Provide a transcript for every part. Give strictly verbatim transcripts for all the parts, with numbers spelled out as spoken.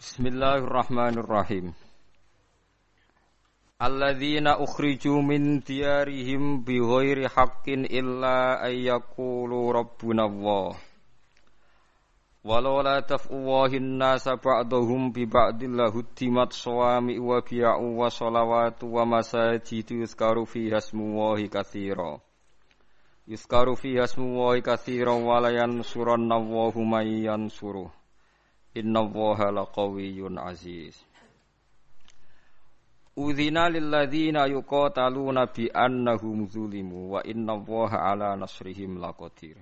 Bismillahirrahmanirrahim. Alladzina ukhriju min diyarihim bighairi haqqin illa ayyaqulu rabbunallah. Walau la taf'uwahin nasa ba'dahum biba'dillahuddimat sawami wa biya'u wa salawatu wa masajidu yuzkaru fi hasmuwahi kathira. Yuzkaru fi hasmuwahi kathira wa layan surannallahu mayyan suruh. Innallaha laqawiyyun aziz. Udhina lilladzina yuqataluna bi annahum zulimu wa innallaha ala nasrihim laqadir.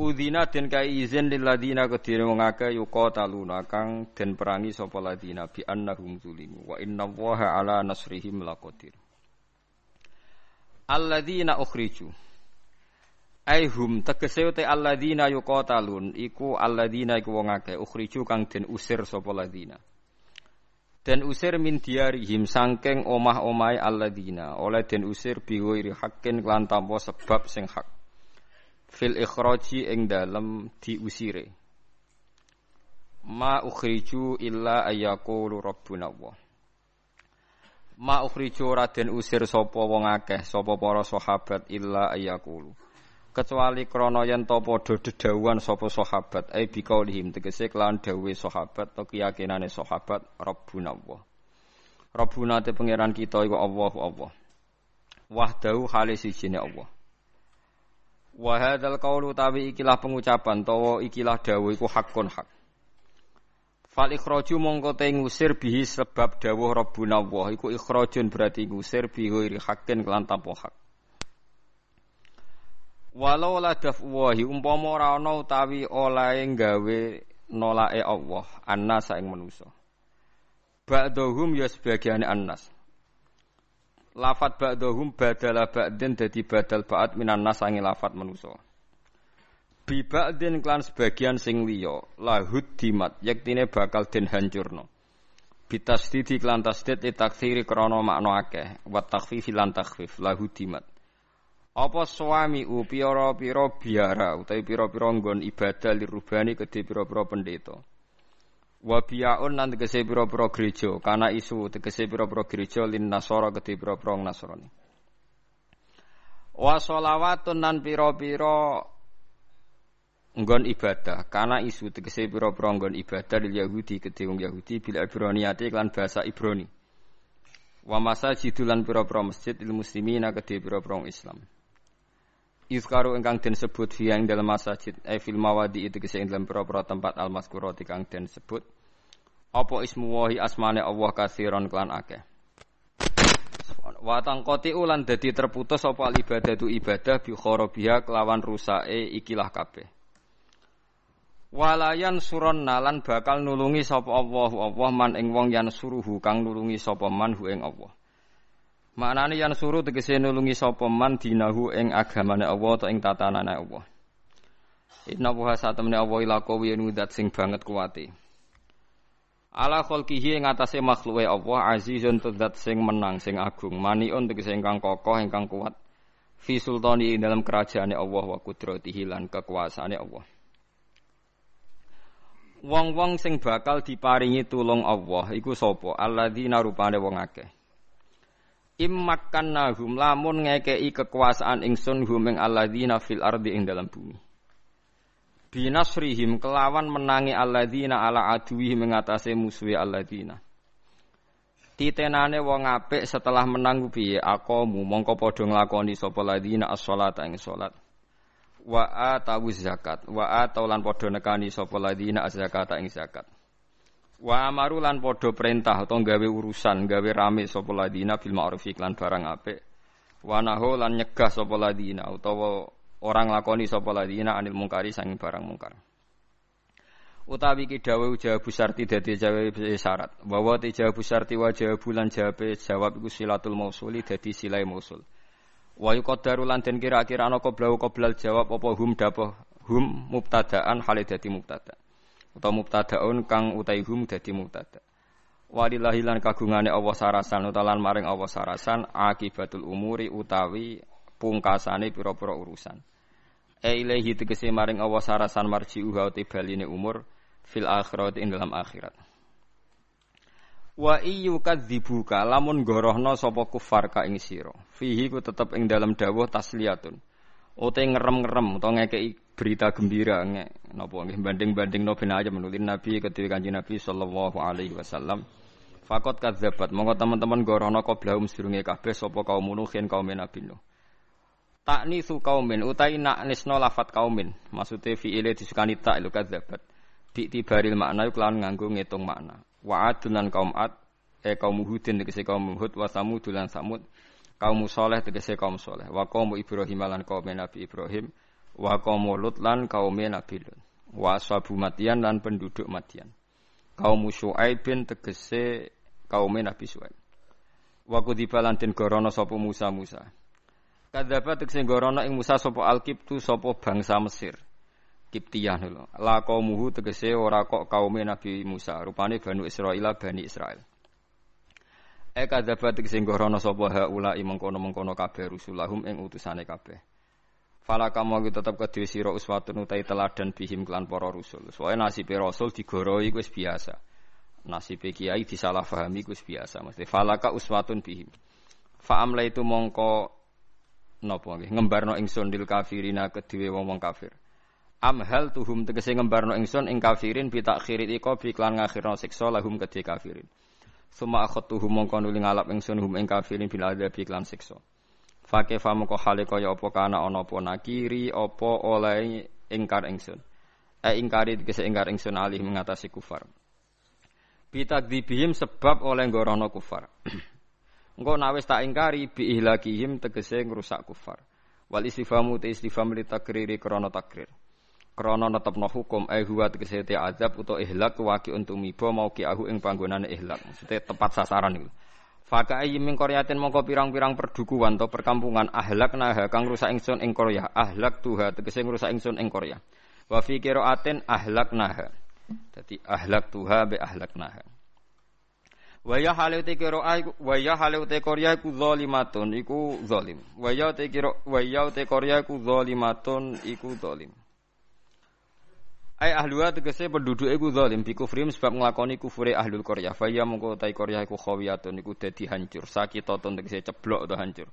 Udhina den kae izin lilladzina kedire wong akeh yuqataluna kang den perangi sapa ladzina bi annahum zulimu wa innallaha ala nasrihim laqadir. Alladzina ukhriju aihum tegese te alladzina yuqatalun iku alladzina iku wong akeh ukhriju kang den usir sapa ladzina. Dan usir min diarihim sangking omah-omai alladina oleh den usir biwiri hakin klan tampo sebab sing hak fil ikhroji ing dalem diusire ma ukhriju illa ayyakulu rabbunallah ma ukhriju raden usir sopo wong akeh sopo para sahabat illa ayyakulu kecuali krono yen ta padha dedawuhan sapa sahabat ai bikaulihim tegese klan dawuhe sahabat ta keyakinane sahabat rabbunallah rabbuna te pangeran kita iku Allah Allah wahdahu khali sijine Allah wa hadzal qaulu tawi ikilah pengucapan tawa ikilah dawuh iku hakun hak fal ikhraju mongko te ngusir bihi sebab dawuh rabbunallah iku ikhrajun berarti ngusir bihi hakin klan tanpa hak. Walau la daf'uwahi umpama ora ana utawi olae gawe nolake Allah annas saing manusa. Ba'dhum ya sebagiane annas. Lafat ba'dhum badala ba'din dadi badal ba'd minan nas saing lafat manusa. Bi ba'din klan sebagian sing liya lahud dimat yektine bakal den hancurna. Bitasdid klan tasdid taksiri krana makna akeh wa takhfif lan takhfif lahud dimat. Apa suami u pira-pira biara utawi pira-pira nggon ibadah lirubani kedhe pira-pira pendeta. Wa biyaun nang tegese pira-pira gereja, kana isu tegese pira-pira gereja lin nasara kedhe pira-pira nasrani. Wa sholawatun nang pira-pira nggon ibadah, kana isu tegese pira-pira nggon ibadah lil Yahudi kedhe wong Yahudi bil Ibroniyati lan basa Ibrani. Wa masajid lan pira-pira masjid lil muslimina kedhe pira-pira Islam. Izkaru engkang den sebut fiya ing dalam masjid e fil mawadi tegese ing dalam pira-pira tempat al-mazkurati kang den sebut apa ismu wahi asmane Allah katsiran kelan akeh wa tangqati ulan dadi terputus apa ibadatu ibadah bi kharabiha kelawan rusake ikilah kabeh walayan suranna lan bakal nulungi sapa Allahu Allah man ing wong yan suruhu kang nulungi sapa man hu ing Allah. Maknane yang suruh tegese nulungi sapa man dinahu ing agamane Allah ta ing tatanane Allah. Inna wa satamna wa ila qawiyun dat sing banget kuwate. Ala khalqihi ing atase makhluke Allah azizun dat sing menang sing agung maniun tegese ingkang kokoh ingkang kuat. Fi sultani ing dalam kerajaane Allah wa qudratihi lan kekuasaane Allah. Wong-wong sing bakal diparingi tulung Allah iku sapa? Alladzina rupane wong akeh. Immakkan nahum lamun ngekei kekuasaan ingsun huming alladzina fil ardi ing dalam bumi binasrihim kelawan menangi alladzina ala aduwi mengatasi musuhi alladzina titenane wong apik setelah menang piye aqamu mongko padha nglakoni sapa alladzina as-sholata ing salat wa atawuz zakat wa ataulan padha nekani sapa alladzina az-zakata ing zakat wa amaru lan padha perintah utawa gawe urusan gawe rame sapa ladina bil ma'ruf lan barang apik wa naho lan nyegah sapa ladina utawa orang lakoni sapa ladina anil mungkari sanging barang mungkar utawi ki dawu jawabu syarti dadi jawabu syarat. Bahwa ti jawabu syarti wa jawabu lan jawabe jawab iku silatul mausuli dadi silai mausul. Wa yuqaddaru lan den kira-kira ana qabla qablal jawab apa hum dapo hum mubtadaan hale dadi mubtada. Utawa mubtadaun kang utai hum dadi mubtada. Walillahi lan kagungane Allah sarasan utawa lan maring Allah sarasan akibatul umuri utawi pungkasane pira-pira urusan. E ilahi tegese maring Allah sarasan marji'uha tibaline umur fil akhirati ing dalam akhirat. Wa iyyukadzibuka lamun gorohna sapa kufar ka ing sira. Fihi ku tetep ing dalam dawuh tasliyatun. Ote ngerem-ngerem utawa ngekeki berita gembira ngek napa nggih banding-bandingno ben ayem nulis Nabi kedhe Kanjeng Nabi sallallahu alaihi wasallam. Faqat kadzabat monggo teman-teman gorohna qablahum sedurunge kabeh sapa kaum Nuhin kaum Nabi Nuh. Taknisu kaumin utai naknisno lafat kaumin maksude fi'ile disukani tak lho kadzabat bi tibaril makna kelawan nganggo ngitung makna wa'adunan kaum ad e kaum hudin tegese kaum hud wa samud lan samud kaum saleh tegese kaum saleh wa kaum ibrahim lan kaum nabi ibrahim wa kaum lut lan kaum nabi lut wa ashabu madian lan penduduk madian kaum syu'aib tegese kaum nabi syu'aib wa kudibalan den gorono sapa Musa Musa kadzabat sing gorono ing Musa sapa al-Qibtu sapa bangsa Mesir. Qibtiyah lho. La qaumuhu tegese ora kok kaum Nabi Musa, rupane Bani Israila Bani Israil. E kadzabat sing gorono sapa haula mengkono-mengkono kabeh rusulahum ing utusane kabeh. Falakamo iki tetep kedhe sira uswatun utai teladan bihim kelan para rusul. Soale nasibe rasul digoroi wis biasa. Nasibe kiai disalahpahami wis biasa. Mesti falaka uswatun bihim. Fa amlaitu mongko napa nggih ngembarno ingsun dil kafirina kedhewe wong-wong kafir. Amhal tuhum tegese ngembarno ingsun ing kafirin bi takhiri iko bi klan ngakhirna siksa lahum kedhe kafirin. Suma akhatuhum mongko nuli ngalap ingsun hum ing kafirin bil adzab bi klan siksa. Fakefa mongko hale kaya apa kana ana apa nakiri apa oleh ingkar ingsun. E ingkari tegese ingkar ingsun alih mengatasi kufar. Bi takdzibihim sebab oleh ngorono kufar. Engko nawis tak ingkari bi ihlakihim tegese ngrusak kufar. Wal istifamu ta istifam li takriri krana takrir. Krana netepno hukum ai huwa tegese te azab uta ihlak waqi untumiba mau ki ahu ing panggonane ihlak. Maksudte tepat sasaran niku. Faqai min qaryatin mongko pirang-pirang perdukuan to perkampungan ahlakna kang rusak ingsun ing qarya. Ahlak tuha tegese ngrusak ingsun ing qarya. Wa fi qiraatin ahlakna. Dadi ahlak tuha bi ahlakna. Waya halute kira waya halute Korea iku zalimatun iku zalim. Waya te kira waya te Korea iku zalimatun iku zalim. Ai ahluha tegese penduduk iku zalim bikufrim sebab nglakoni kufure ahlul Korea. Faya mongko ta Korea iku khawiyatun iku dadi hancur. Sakita ton tegese ceblok ta hancur.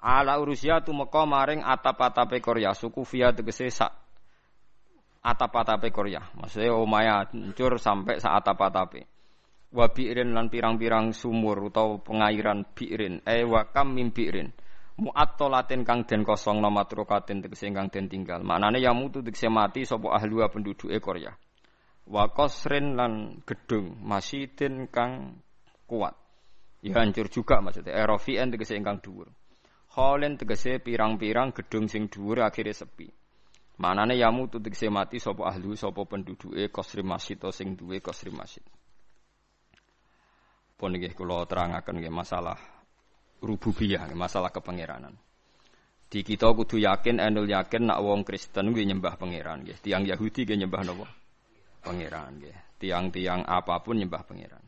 Ala Rusia tu Mekah maring atap-atape Korea suku Fia tegese sak atap-atape Korea. Maksudnya omaya hancur sampai sak atap-atape. Wa bi'rin lan pirang-pirang sumur utawa pengairan bi'rin e wa kam mim bi'rin mu'attalatin kang den kosong nama trukatin tegese kang den tinggal maknane ya mutu tegese mati sapa ahli wa penduduke Korea wa qasrin lan gedung masjidin kang kuat ya hancur juga maksudnya e rafi'an tegese ingkang dhuwur kholen tegese pirang-pirang gedung sing dhuwur akhire sepi maknane ya mutu tegese mati sapa ahli sapa penduduke qasri masjid to sing duwe qasri masjid. Pun nggih kula terangaken nggih masalah rububiyah, masalah kepangeranan. Di kita kudu yakin enul yakin nak wong Kristen kuwi nyembah pangeran nggih. Tiang Yahudi nggih nyembah napa? Pangeran nggih. Tiang-tiang apapun nyembah pangeran.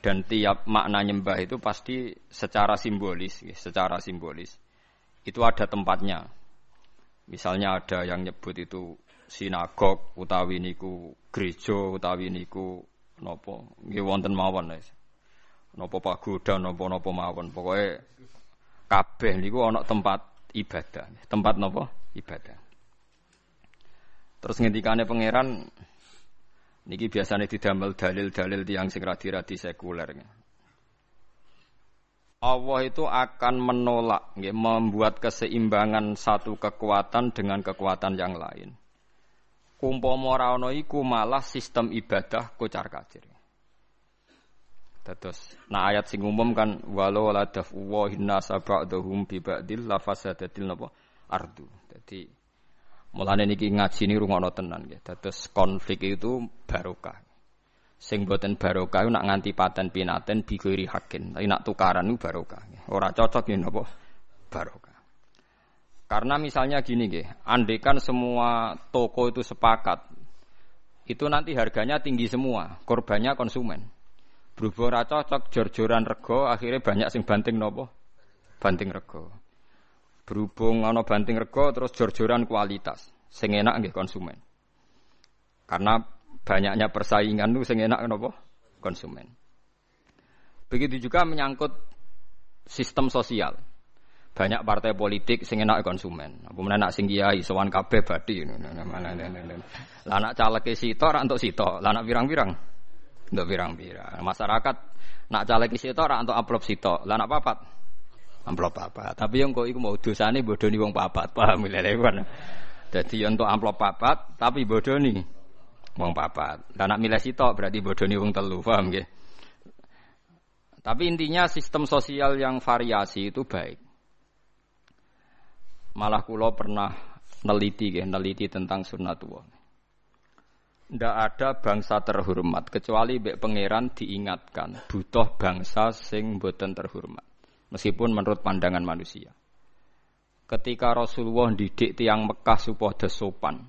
Dan tiap makna nyembah itu pasti secara simbolis nggih, secara simbolis. Itu ada tempatnya. Misalnya ada yang nyebut itu sinagog utawi niku gereja utawi niku napa nggih wonten mawon guys. Napa pagoda napa-napa mawon. Pokoke kabeh niku ana tempat ibadah. Tempat napa? Ibadah. Terus ngendikane pangeran niki biasane didamel dalil-dalil tiyang sing radi-radi sekuler. Allah itu akan menolak nggih membuat keseimbangan satu kekuatan dengan kekuatan yang lain. Umpama ora ana iku malah sistem ibadah kocar-kacir. Dados nah ayat sing umum kan walau la dafuwa hinna sabadhum bi ba'dil lafasadil napa ardu. Dadi Mulane niki ngaji niku ngono tenan nggih. Dados konflik itu barokah. Sing boten barokah nak nganti paten pinaten bigiri hakin. Tapi nak tukaran niku barokah. Ora cocok nggih napa? Barokah. Karena misalnya gini nggih, andekan semua toko itu sepakat, itu nanti harganya tinggi semua, korbannya konsumen. Berhubung ora cocok jor-joran rego, akhirnya banyak sing banting napa? Banting rego. Berhubung ana banting rego terus jor-joran kualitas. Sing enak nggih konsumen. Karena banyaknya persaingan itu sing enak napa? Konsumen. Begitu juga menyangkut sistem sosial. Banyak partai politik sing enak konsumen. Apa meneh nak sing kiai sowan kabeh badhe ngono. Lah nak caleke sitok ra entuk sitok, lah nak pirang-pirang entuk pirang-pirang. Masyarakat nak caleke sitok ra entuk amplop sitok, lah nak papat amplop papat. Tapi yang kok iku mau dosane bodoni wong papat, paham lha kan. Dadi entuk amplop papat tapi bodoni wong papat. Lah nak milih sitok berarti bodoni wong telu, paham nggih. Tapi intinya sistem sosial yang variasi itu baik. Malah kula pernah neliti nggih, neliti tentang sunnatullah. Ndak ada bangsa terhormat kecuali mbek pangeran diingatkan, butuh bangsa sing mboten terhormat. Meskipun menurut pandangan manusia. Ketika Rasulullah didik tiyang Mekah supados sopan.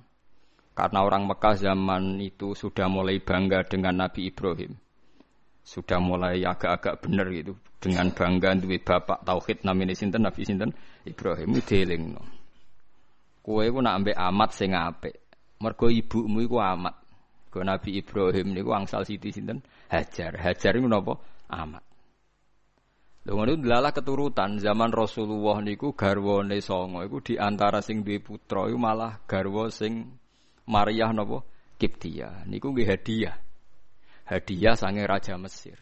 Karena orang Mekah zaman itu sudah mulai bangga dengan Nabi Ibrahim. Sudah mulai agak-agak bener gitu dengan bangga duwe bapak tauhid namine sinten Nabi sinten Ibrahim dilingno. Kowe ku nak ambek amat sing apik. Mergo ibumu iku amat. Go Nabi Ibrahim niku angsal siti sinten Hajar. Hajar niku napa? Amat. Lha ngono dalah keturutan zaman Rasulullah niku garwane sanga iku di antara sing duwe putra iku malah garwa sing Maryah napa Qibtiyah. Niku nggih hadiah. Hadiah sange raja Mesir.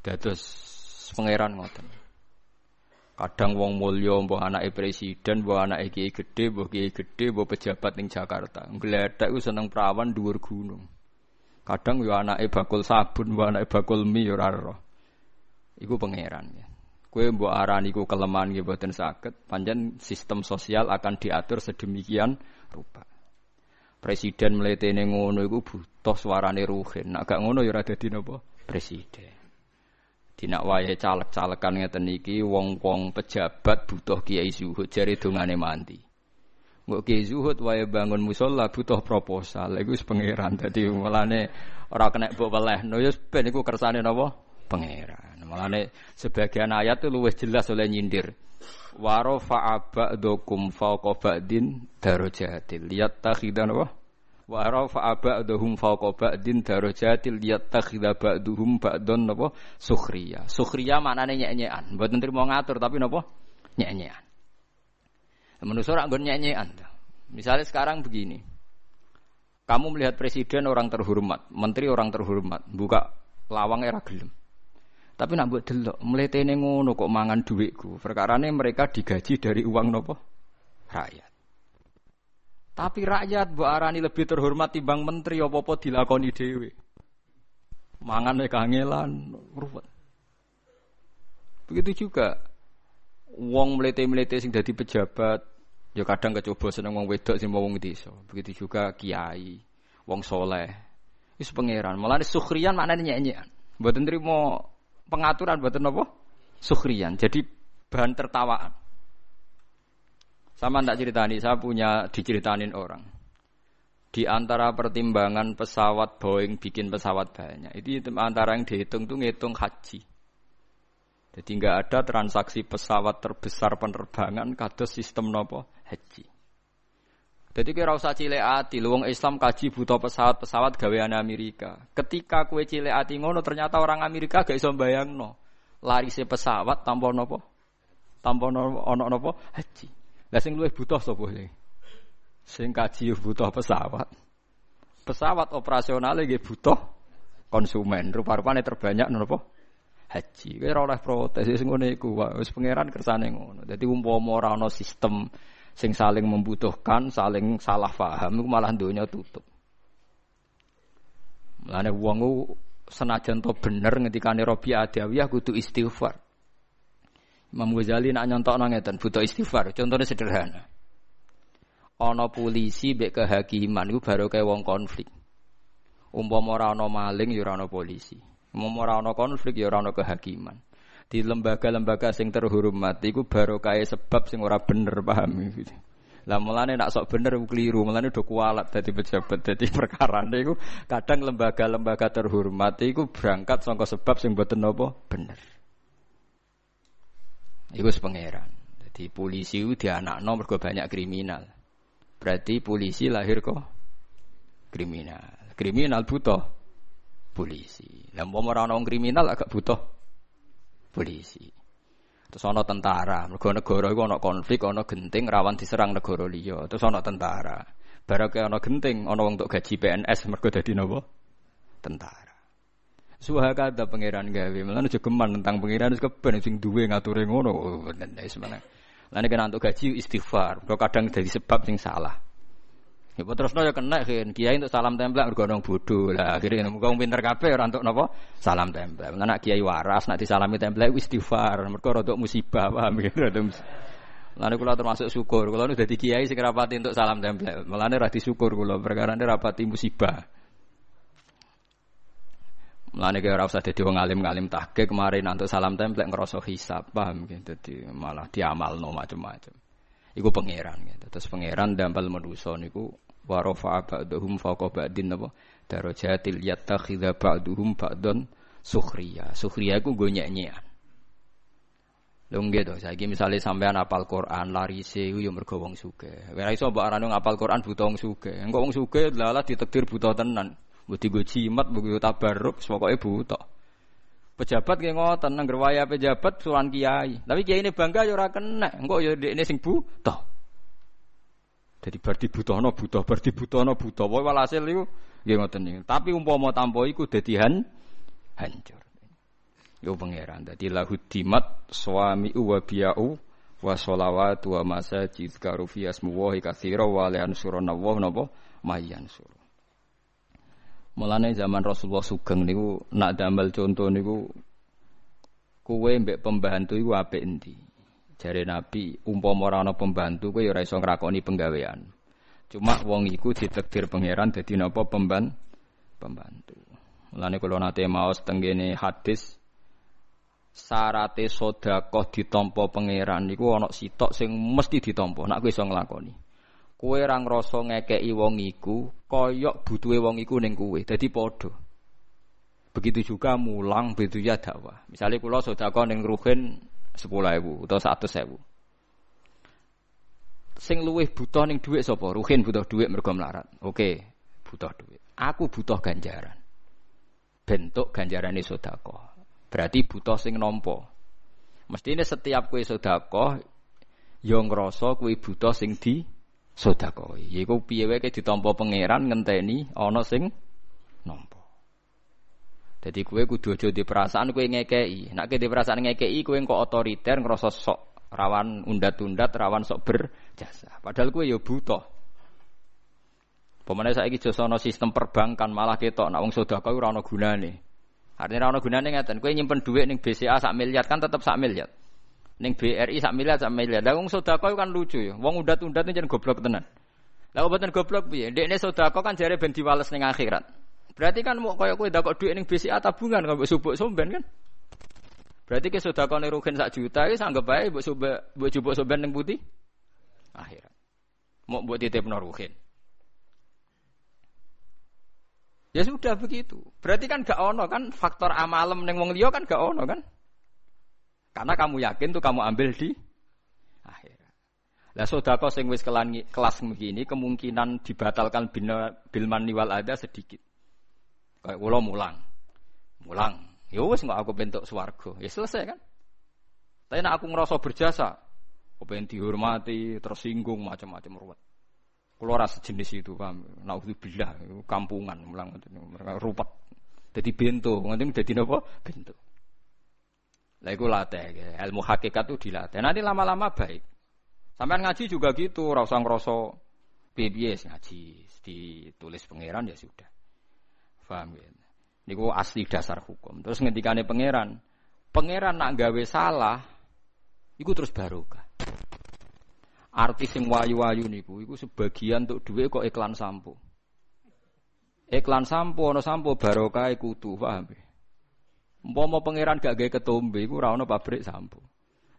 Dados pangeran ngoten. Kadang wong mulya mbah anake presiden, mbah anake kiai gedhe, mbah kiai gedhe, mbah pejabat ning Jakarta. Gledak iku seneng prawan dhuwur gunung. Kadang yo anake bakul sabun, mbah anake bakul mie yo ora ero. Iku pangeran ya. Kowe mbok arani iku kelemahan nggih mboten saged, pancen sistem sosial akan diatur sedemikian rupa. Presiden mletene ngono iku butuh suarane ruhin. Nek gak ngono ya ora dadi napa presiden. Dinak wayahe caleg-calekan ngeten iki wong-wong pejabat butuh kiai zuhud jare dongane mandi. Mbok kiai zuhud wae bangun musala butuh proposal. Iku wis pangeran dadi mulane ora kena mbok welehno ya ben iku kersane napa pangeran. Mulane sebagian ayat itu luwih jelas oleh nyindir. Warafa'a ba'dukum fawqa ba'din darajatil yattakhidha wa warafa'a ba'duhum fawqa ba'din darajatil yattakhidha ba'duhum ba'dun napa sukhriya. Sukhriya maknane nyek-nyekan, mboten trimo ngatur tapi napa nyek-nyekan. Manusa ora nggon nyek-nyekan. Misalnya sekarang begini. Kamu melihat presiden orang terhormat, menteri orang terhormat, buka lawang era gelem. Tapi nak buat delok, mletene ngono kok mangan dhuwitku. Perkarane mereka digaji dari uang nopo rakyat. Tapi rakyat mbok arani lebih terhormat timbang menteri apa-apa dilakoni dhewe. Mangane kangelan, ruwet. Begitu juga wong mlete-mlete sing dadi pejabat, ya kadang kecoba seneng wong wedok sing wong desa. Begitu juga kiai, wong saleh. Wis pangeran, malah sukhriyan maknane nyek-nyekan. Mboten trimo pengaturan mboten napa? Sukhriyan. Jadi bahan tertawaan. Sama ndak ceritani, saya punya diceritainin orang. Di antara pertimbangan pesawat Boeing bikin pesawat banyak, itu antara yang dihitung itu ngitung haji. Jadi enggak ada transaksi pesawat terbesar penerbangan kados sistem napa? Haji. Jadi kira usah cilik ati, wong Islam kaji buta pesawat-pesawat gaweane Amerika. Ketika kowe cilik ati ngono ternyata orang Amerika gak iso mbayangno. Larise pesawat tanpa napa? Tanpa ana napa? Haji. Lah sing luwih butuh sapa iki? Sing kaji butuh pesawat. Pesawat operasionale nggih butuh konsumen. Rupa-rupane terbanyak napa? Haji. Kowe ora oleh protes sing ngene iku. Wis pangeran kersane ngono. Dadi umpama ora ana sistem sing saling membutuhkan, saling salah paham, malah dunia tutup. Mulane wong ku senajan to bener ngendikane Rabi Adawiyah kudu istighfar. Imam Ghazali nak nyontokno ngeten, butuh istighfar. Contohnya sederhana. ana polisi mbek kehakiman iku baru kaya wong konflik. Umpama ora ana maling ya ora ana polisi. Umpama ora ana konflik ya ora ana kehakiman. Di lembaga-lembaga sing terhormat iku baru kaya sebab sing ora bener, paham iki. Lah mulane nak sok bener keliru, mulane do kualat dadi pejabat. Dadi perkarane iku kadang lembaga-lembaga terhormat iku berangkat saka sebab sing boten apa bener. Iku sepengeran. Dadi polisi ku dianakno mergo banyak kriminal. Berarti polisi lahir kok kriminal. Kriminal butuh polisi. Lah wong ora ana kriminal agak butuh polisi. Terus ana tentara, mergo negara iku ana konflik, ana genting rawan diserang negara liya. Terus ana tentara. Barake ana genting, ana wong tok gaji P N S mergo dadi napa? Tentara. Suhaka ada pangeran gawe, melane jogeman tentang pangeran wis keben sing duwe ngature ngono. Wis meneh. Lane kena entuk gaji istighfar, mergo kadang dadi sebab sing salah. Ya terusno ya kena kiai entuk salam tempel mergo ana bodho. Lah akhire muga wong pinter kabeh ora entuk napa? Salam tempel. Menawa kiai waras nek disalami tempel iku istighfar, mergo rodok musibah, paham ya rodok musibah. Lane kula termasuk syukur, kula nu dadi kiai sing rapati entuk salam tempel. Melane ra disyukur kula perkarane rapati musibah. Mulane kaya ora usah dadi wong alim-alim tahqiq kemarin antuk salam templek ngrasa hisab, paham gitu. Dadi malah diamalno macam-macam. Iku pangeran gitu. Terus pangeran dampal manusa niku wa rafa'a ba'dhum fawqa ba'din apa darajatil yattakhidha ba'dhum ba'don sukhriya. Sukhriya iku nggo nyek-nyekan. Lho nggih to, saiki misale sampean hafal Quran larise iku ya mergo wong sugih. Ora iso mbok arane hafal Quran buta wong sugih. Engko wong sugih lalah ditakdir buta tenan. Budi go jimat begitu tabarruk pokoke buta. Pejabat ki ngoten nang gerwaya pejabat suran kiai. Tapi kiai ini bangga ya ora kena, engko ya ndekne sing buta. Dadi bar dibutono buta, bar dibutono buta. Wae walhasil iku nggih ngoten niku. Tapi umpama tampa iku dadi han hancur. Yo pangeran dadi lahudimat suami wa biau wa sholawatu wa masajid karufi asmuwahi katsira wa la ansurana wa napa mayansur. Mulane zaman Rasulullah sugeng niku nak damel conto niku kowe mbek pembantu iku apik endi? Jare Nabi, umpama ora ana pembantu kowe ya ora iso nglakoni penggawean. Cuma wong iku ditakdir pangeran dadi napa pemban pembantu. Mulane kula nate maos tenggene hadis syarate sedekah ditampa pangeran niku ana sitok sing mesti ditampa nek kowe iso nglakoni. Kowe ra ngrasa ngekeki wong iku kaya butuhe wong iku ning kowe. Dadi padha. Begitu juga mulang beduya dakwah. Misale kula sedekah ning Ruhin sepuluh ribu utawa seratus ribu. Sing luwih butuh ning dhuwit sapa? Ruhin butuh dhuwit mergo melarat. Oke, butuh dhuwit. Aku butuh ganjaran. Bentuk ganjarane sedekah. Berarti butuh sing nampa. Mestine setiap kowe sedekah ya ngrasa kowe butuh sing di sedekah. Iku piye wae ke ditampa pangeran ngenteni ana sing nampa. Dadi kowe kudu aja di perasaan kowe ngekeki. Nek kowe di perasaan ngekeki kowe kok otoriter ngrasa sok rawan undat-undat, rawan sok berjasa. Padahal kowe ya buta. Pemene saiki jasa ana sistem perbankan malah ketok nek wong sedekah ora ana gunane. Artine ora ana gunane ngaten. Kowe nyimpen dhuwit ning B C A sak miliar kan tetep sak miliar. Ning B R I sak miliar sak miliar. Lah wong sedekah kan lucu ya. Wong undat-undat jan goblok tenan. Lah obaten goblok piye? Ndekne sedekah kan jare ben diwales ning akhirat. Berarti kan mok koyo kowe ndakok dhuwit ning B C A tabungan kok mbok subuk somben kan. Berarti ke sedekahne Rugen sak juta iki sanggep ae mbok subuk mbok jupuk somben ning putih akhirat. Mok mbok titipno Rugen. Ya sudah begitu. Berarti kan gak ono kan faktor amalem ning wong liya kan gak ono kan? Karena kamu yakin tuh kamu ambil di akhirat. Lah sedekah sing wis kelas begini kemungkinan dibatalkan bil manni wal adha sedikit. Kayak kula mulang. Mulang. Ya wis engko aku bentuk swarga. Ya selesai kan. Tapi nek aku ngerasa berjasa, aku pengen dihormati, tersinggung macam-macam ruwet. Kula ora sejenis itu, paham. Naudzubillah, kampungan mulang ngoten ruwet. Dadi bento, ngoten dadi napa? Bento. Lah iku latih, ilmu hakikat itu dilatih. Nanti lama-lama baik. Sampeyan ngaji juga gitu, ora usah ngrasa piye-piye ngaji, ditulis pangeran ya sudah. Paham ya. Niku asli dasar hukum. Terus ngendikane pangeran, pangeran nak gawe salah iku terus barokah. artis yang wayu-wayu niku, iku sebagian untuk duit kok iklan sampo. Iklan sampo, ono sampo barokah kudu, paham? Umpama pangeran gak gawe ketombe, iku ora ono pabrik sampo,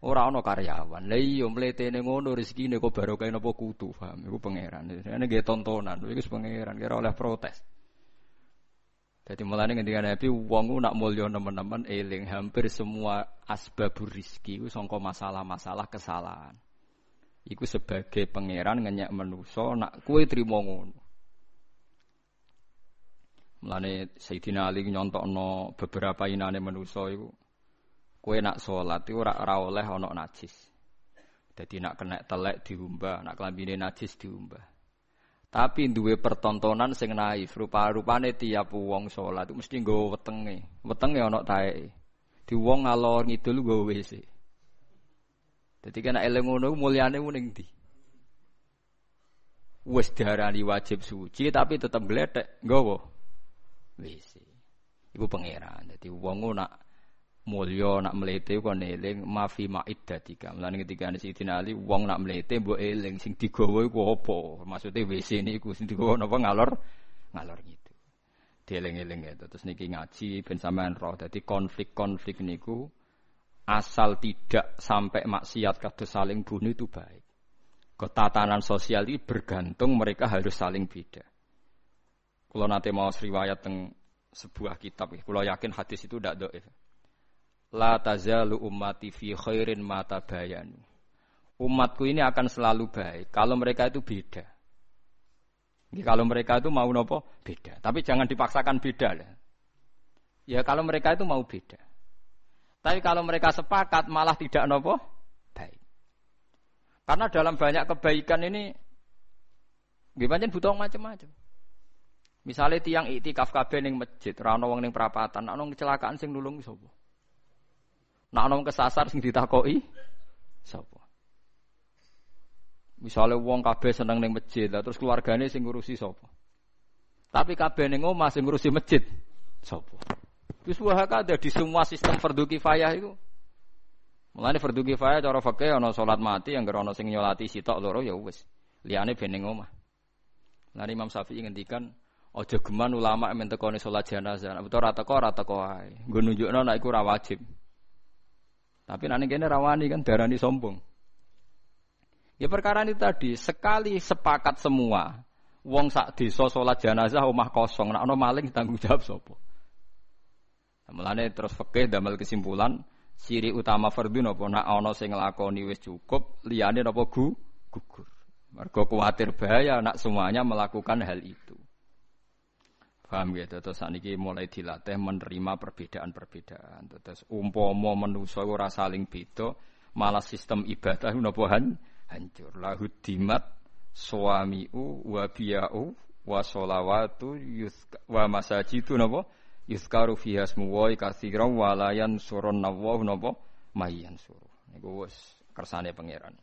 ora ono karyawan. Lah iya mletene ngono rezekine kok barokah napa kudu, paham? Iku pangeran. Ini gawe tontonan, iku pangeran kira oleh protes. Jadi mulanya ketika Nabi, wong nak mulya teman-teman, eling hampir semua asbabur rizki itu sangka masalah-masalah kesalahan. Iku sebagai pangeran ngenyak manusa nak kowe trimo ngono. Mulane Sayyidina Ali nyontokno beberapa inane manusa iku kowe nak salat iku ora ora oleh ana najis. Dadi nak kena telek diumbah, nak klambine najis diumbah. Tapi duwe pertontonan sing naif, rupa-rupane tiap wong salat mesti nggawa wetenge. Wetenge ana taeke. Di wong ngalor ngidul nggawa W C. Dadi nek eling ngono mulyane ning ndi? Wis diarani wajib suci tapi tetep gletek nggawa W C. Iku pangeran. Dadi wong nak mulya nak mlete kon eling mafi maid dadika. Lan ketika Sidin Ali wong nak mlete mbok eling sing digawa iku apa? Maksude W C niku sing digawa napa ngalor ngalor gitu. Dieling-eling gitu. Terus niki ngaji ben sampean roh. Dadi konflik-konflik niku asal tidak sampai maksiat kados saling bunuh itu baik. Ketatanan sosial iki bergantung mereka harus saling beda. Kula nate maos riwayat teng sebuah kitab iki. Kula yakin hadis itu ndak dhaif. La tazalu ummati fi khairin ma tabayanu. Umatku ini akan selalu baik kalau mereka itu beda. Ya, kalau mereka itu mau nopo beda, tapi jangan dipaksakan beda lah. Ya kalau mereka itu mau beda. Tapi kalau mereka sepakat malah tidak nopo baik. Karena dalam banyak kebaikan ini gimana butuh macam-macam. Misalnya tiang iktikaf kabeh ning masjid, ra ono wong ning perapatan, ana kecelakaan sing nulung sapa? Nak ana kesasar sing ditakoki sapa? Misale wong kabeh seneng ning masjid, terus keluargane sing ngurusi sapa? Tapi kabeh ning omah sing ngurusi masjid sapa? Gus Baha kada di semua sistem fardhu kifayah iku. Mulane fardhu kifayah cara fikih ana salat mati yang ana sing nyolati sitok loro ya wis. Liyane ben ning omah. Mulane Imam Syafi'i ngendikan aja geman ulama men tekone salat jenazah, nek ora teko ora teko ae. Nggo nunjukno nek iku ora wajib. Tapi nanti kene rawani kan darani sombong. Ya perkara ini tadi sekali sepakat semua, wong sak desa salat jenazah omah kosong, nek ana maling tanggung jawab sapa? Mulane terus fikih damel kesimpulan, ciri utama fardhu napa nek ana sing nglakoni wis cukup, liyane napa gu gugur. Mergo kuwatir bahaya nek semuanya melakukan hal itu. Paham gitu, terus saniki mulai dilatih menerima perbedaan-perbedaan. Terus umpama manusa ora saling beda, malah sistem ibadah napa hancur. Lahud dimat suamiu wa biau wa sholawatu wa masajidu napa yuzkaru fiha ismu wa katsiran wa la yansurunna wa napa mayyan suru. Niku wis kersane pangeran.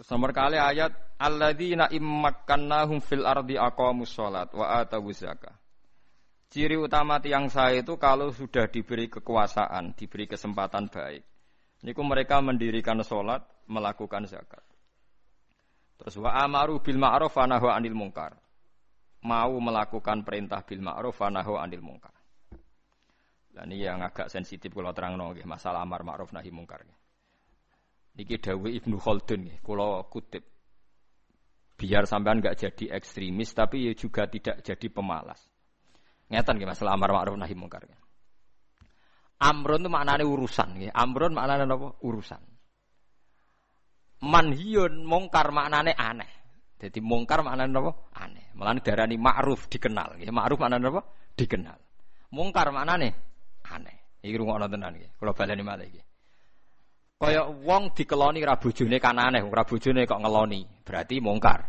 Terus nomor kali ayat alladzina immakannahum fil ardi aqamus shalat wa atawuz zakah. Ciri utama tiang saya itu kalau sudah diberi kekuasaan, diberi kesempatan baik. Niku mereka mendirikan sholat, melakukan zakat. Terus wa amaru bil ma'ruf wa nahu 'anil munkar. Mau melakukan perintah bil ma'ruf wa nahu 'anil munkar. Lah ini yang agak sensitif kula terangno nggih, masalah amar ma'ruf nahi munkar. Niki dawuh Ibnu Khaldun nggih, kula kutip. Biar sampean enggak jadi ekstremis tapi juga tidak jadi pemalas. Ngeten nggih masalah amar ma'ruf nahi munkar. Amrun itu maknane urusan nggih. Amrun maknane apa? Urusan. Manhiyun mungkar maknane aneh. Dadi mungkar maknane apa? Aneh. Mulane diarani ma'ruf dikenal nggih. Ma'ruf maknane apa? Dikenal. Mungkar maknane aneh. Iki rungokno tenan nggih. Kula baleni malih nggih. Kaya wong dikeloni ra bojone kan aneh, ra bojone kok ngeloni. Berarti mungkar.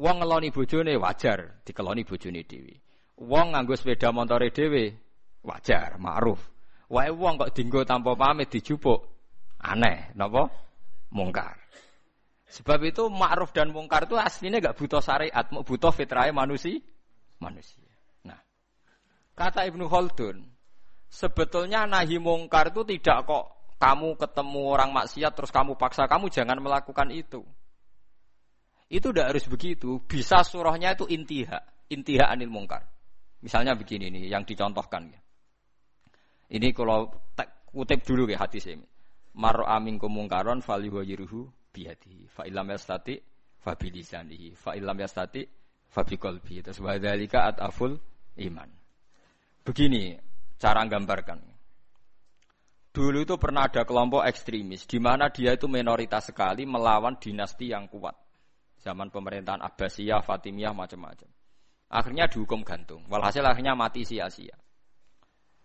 Wong ngeloni bojone wajar, dikeloni bojone dhewe. Wong nganggo sepeda motore dhewe wajar, ma'ruf. Wae wong kok dienggo tanpa pamit dijupuk aneh, napa? Mungkar. Sebab itu ma'ruf dan mungkar itu aslinya enggak butuh syariat, mung butuh fitrahe manusia. Manusia. Nah, kata Ibnu Khaldun, sebetulnya nahi mungkar itu tidak kok kamu ketemu orang maksiat terus kamu paksa kamu jangan melakukan itu. Itu tidak harus begitu. Bisa surahnya itu intiha, intiha anil mungkar. Misalnya begini nih yang dicontohkan. Ini kalau kutip dulu ya hadis ini. Mar'a minkum mungkaron falyughayyiruhu biyadihi fa illam yastati fa bi lisanihi fa illam yastati fa bi qalbihi. Wa dzalika ataful iman. Begini cara menggambarkan. Dulu itu pernah ada kelompok ekstremis di mana dia itu minoritas sekali melawan dinasti yang kuat. Zaman pemerintahan Abbasiyah, Fatimiyah, macam-macam. Akhirnya dihukum gantung. Walhasil akhirnya mati sia-sia.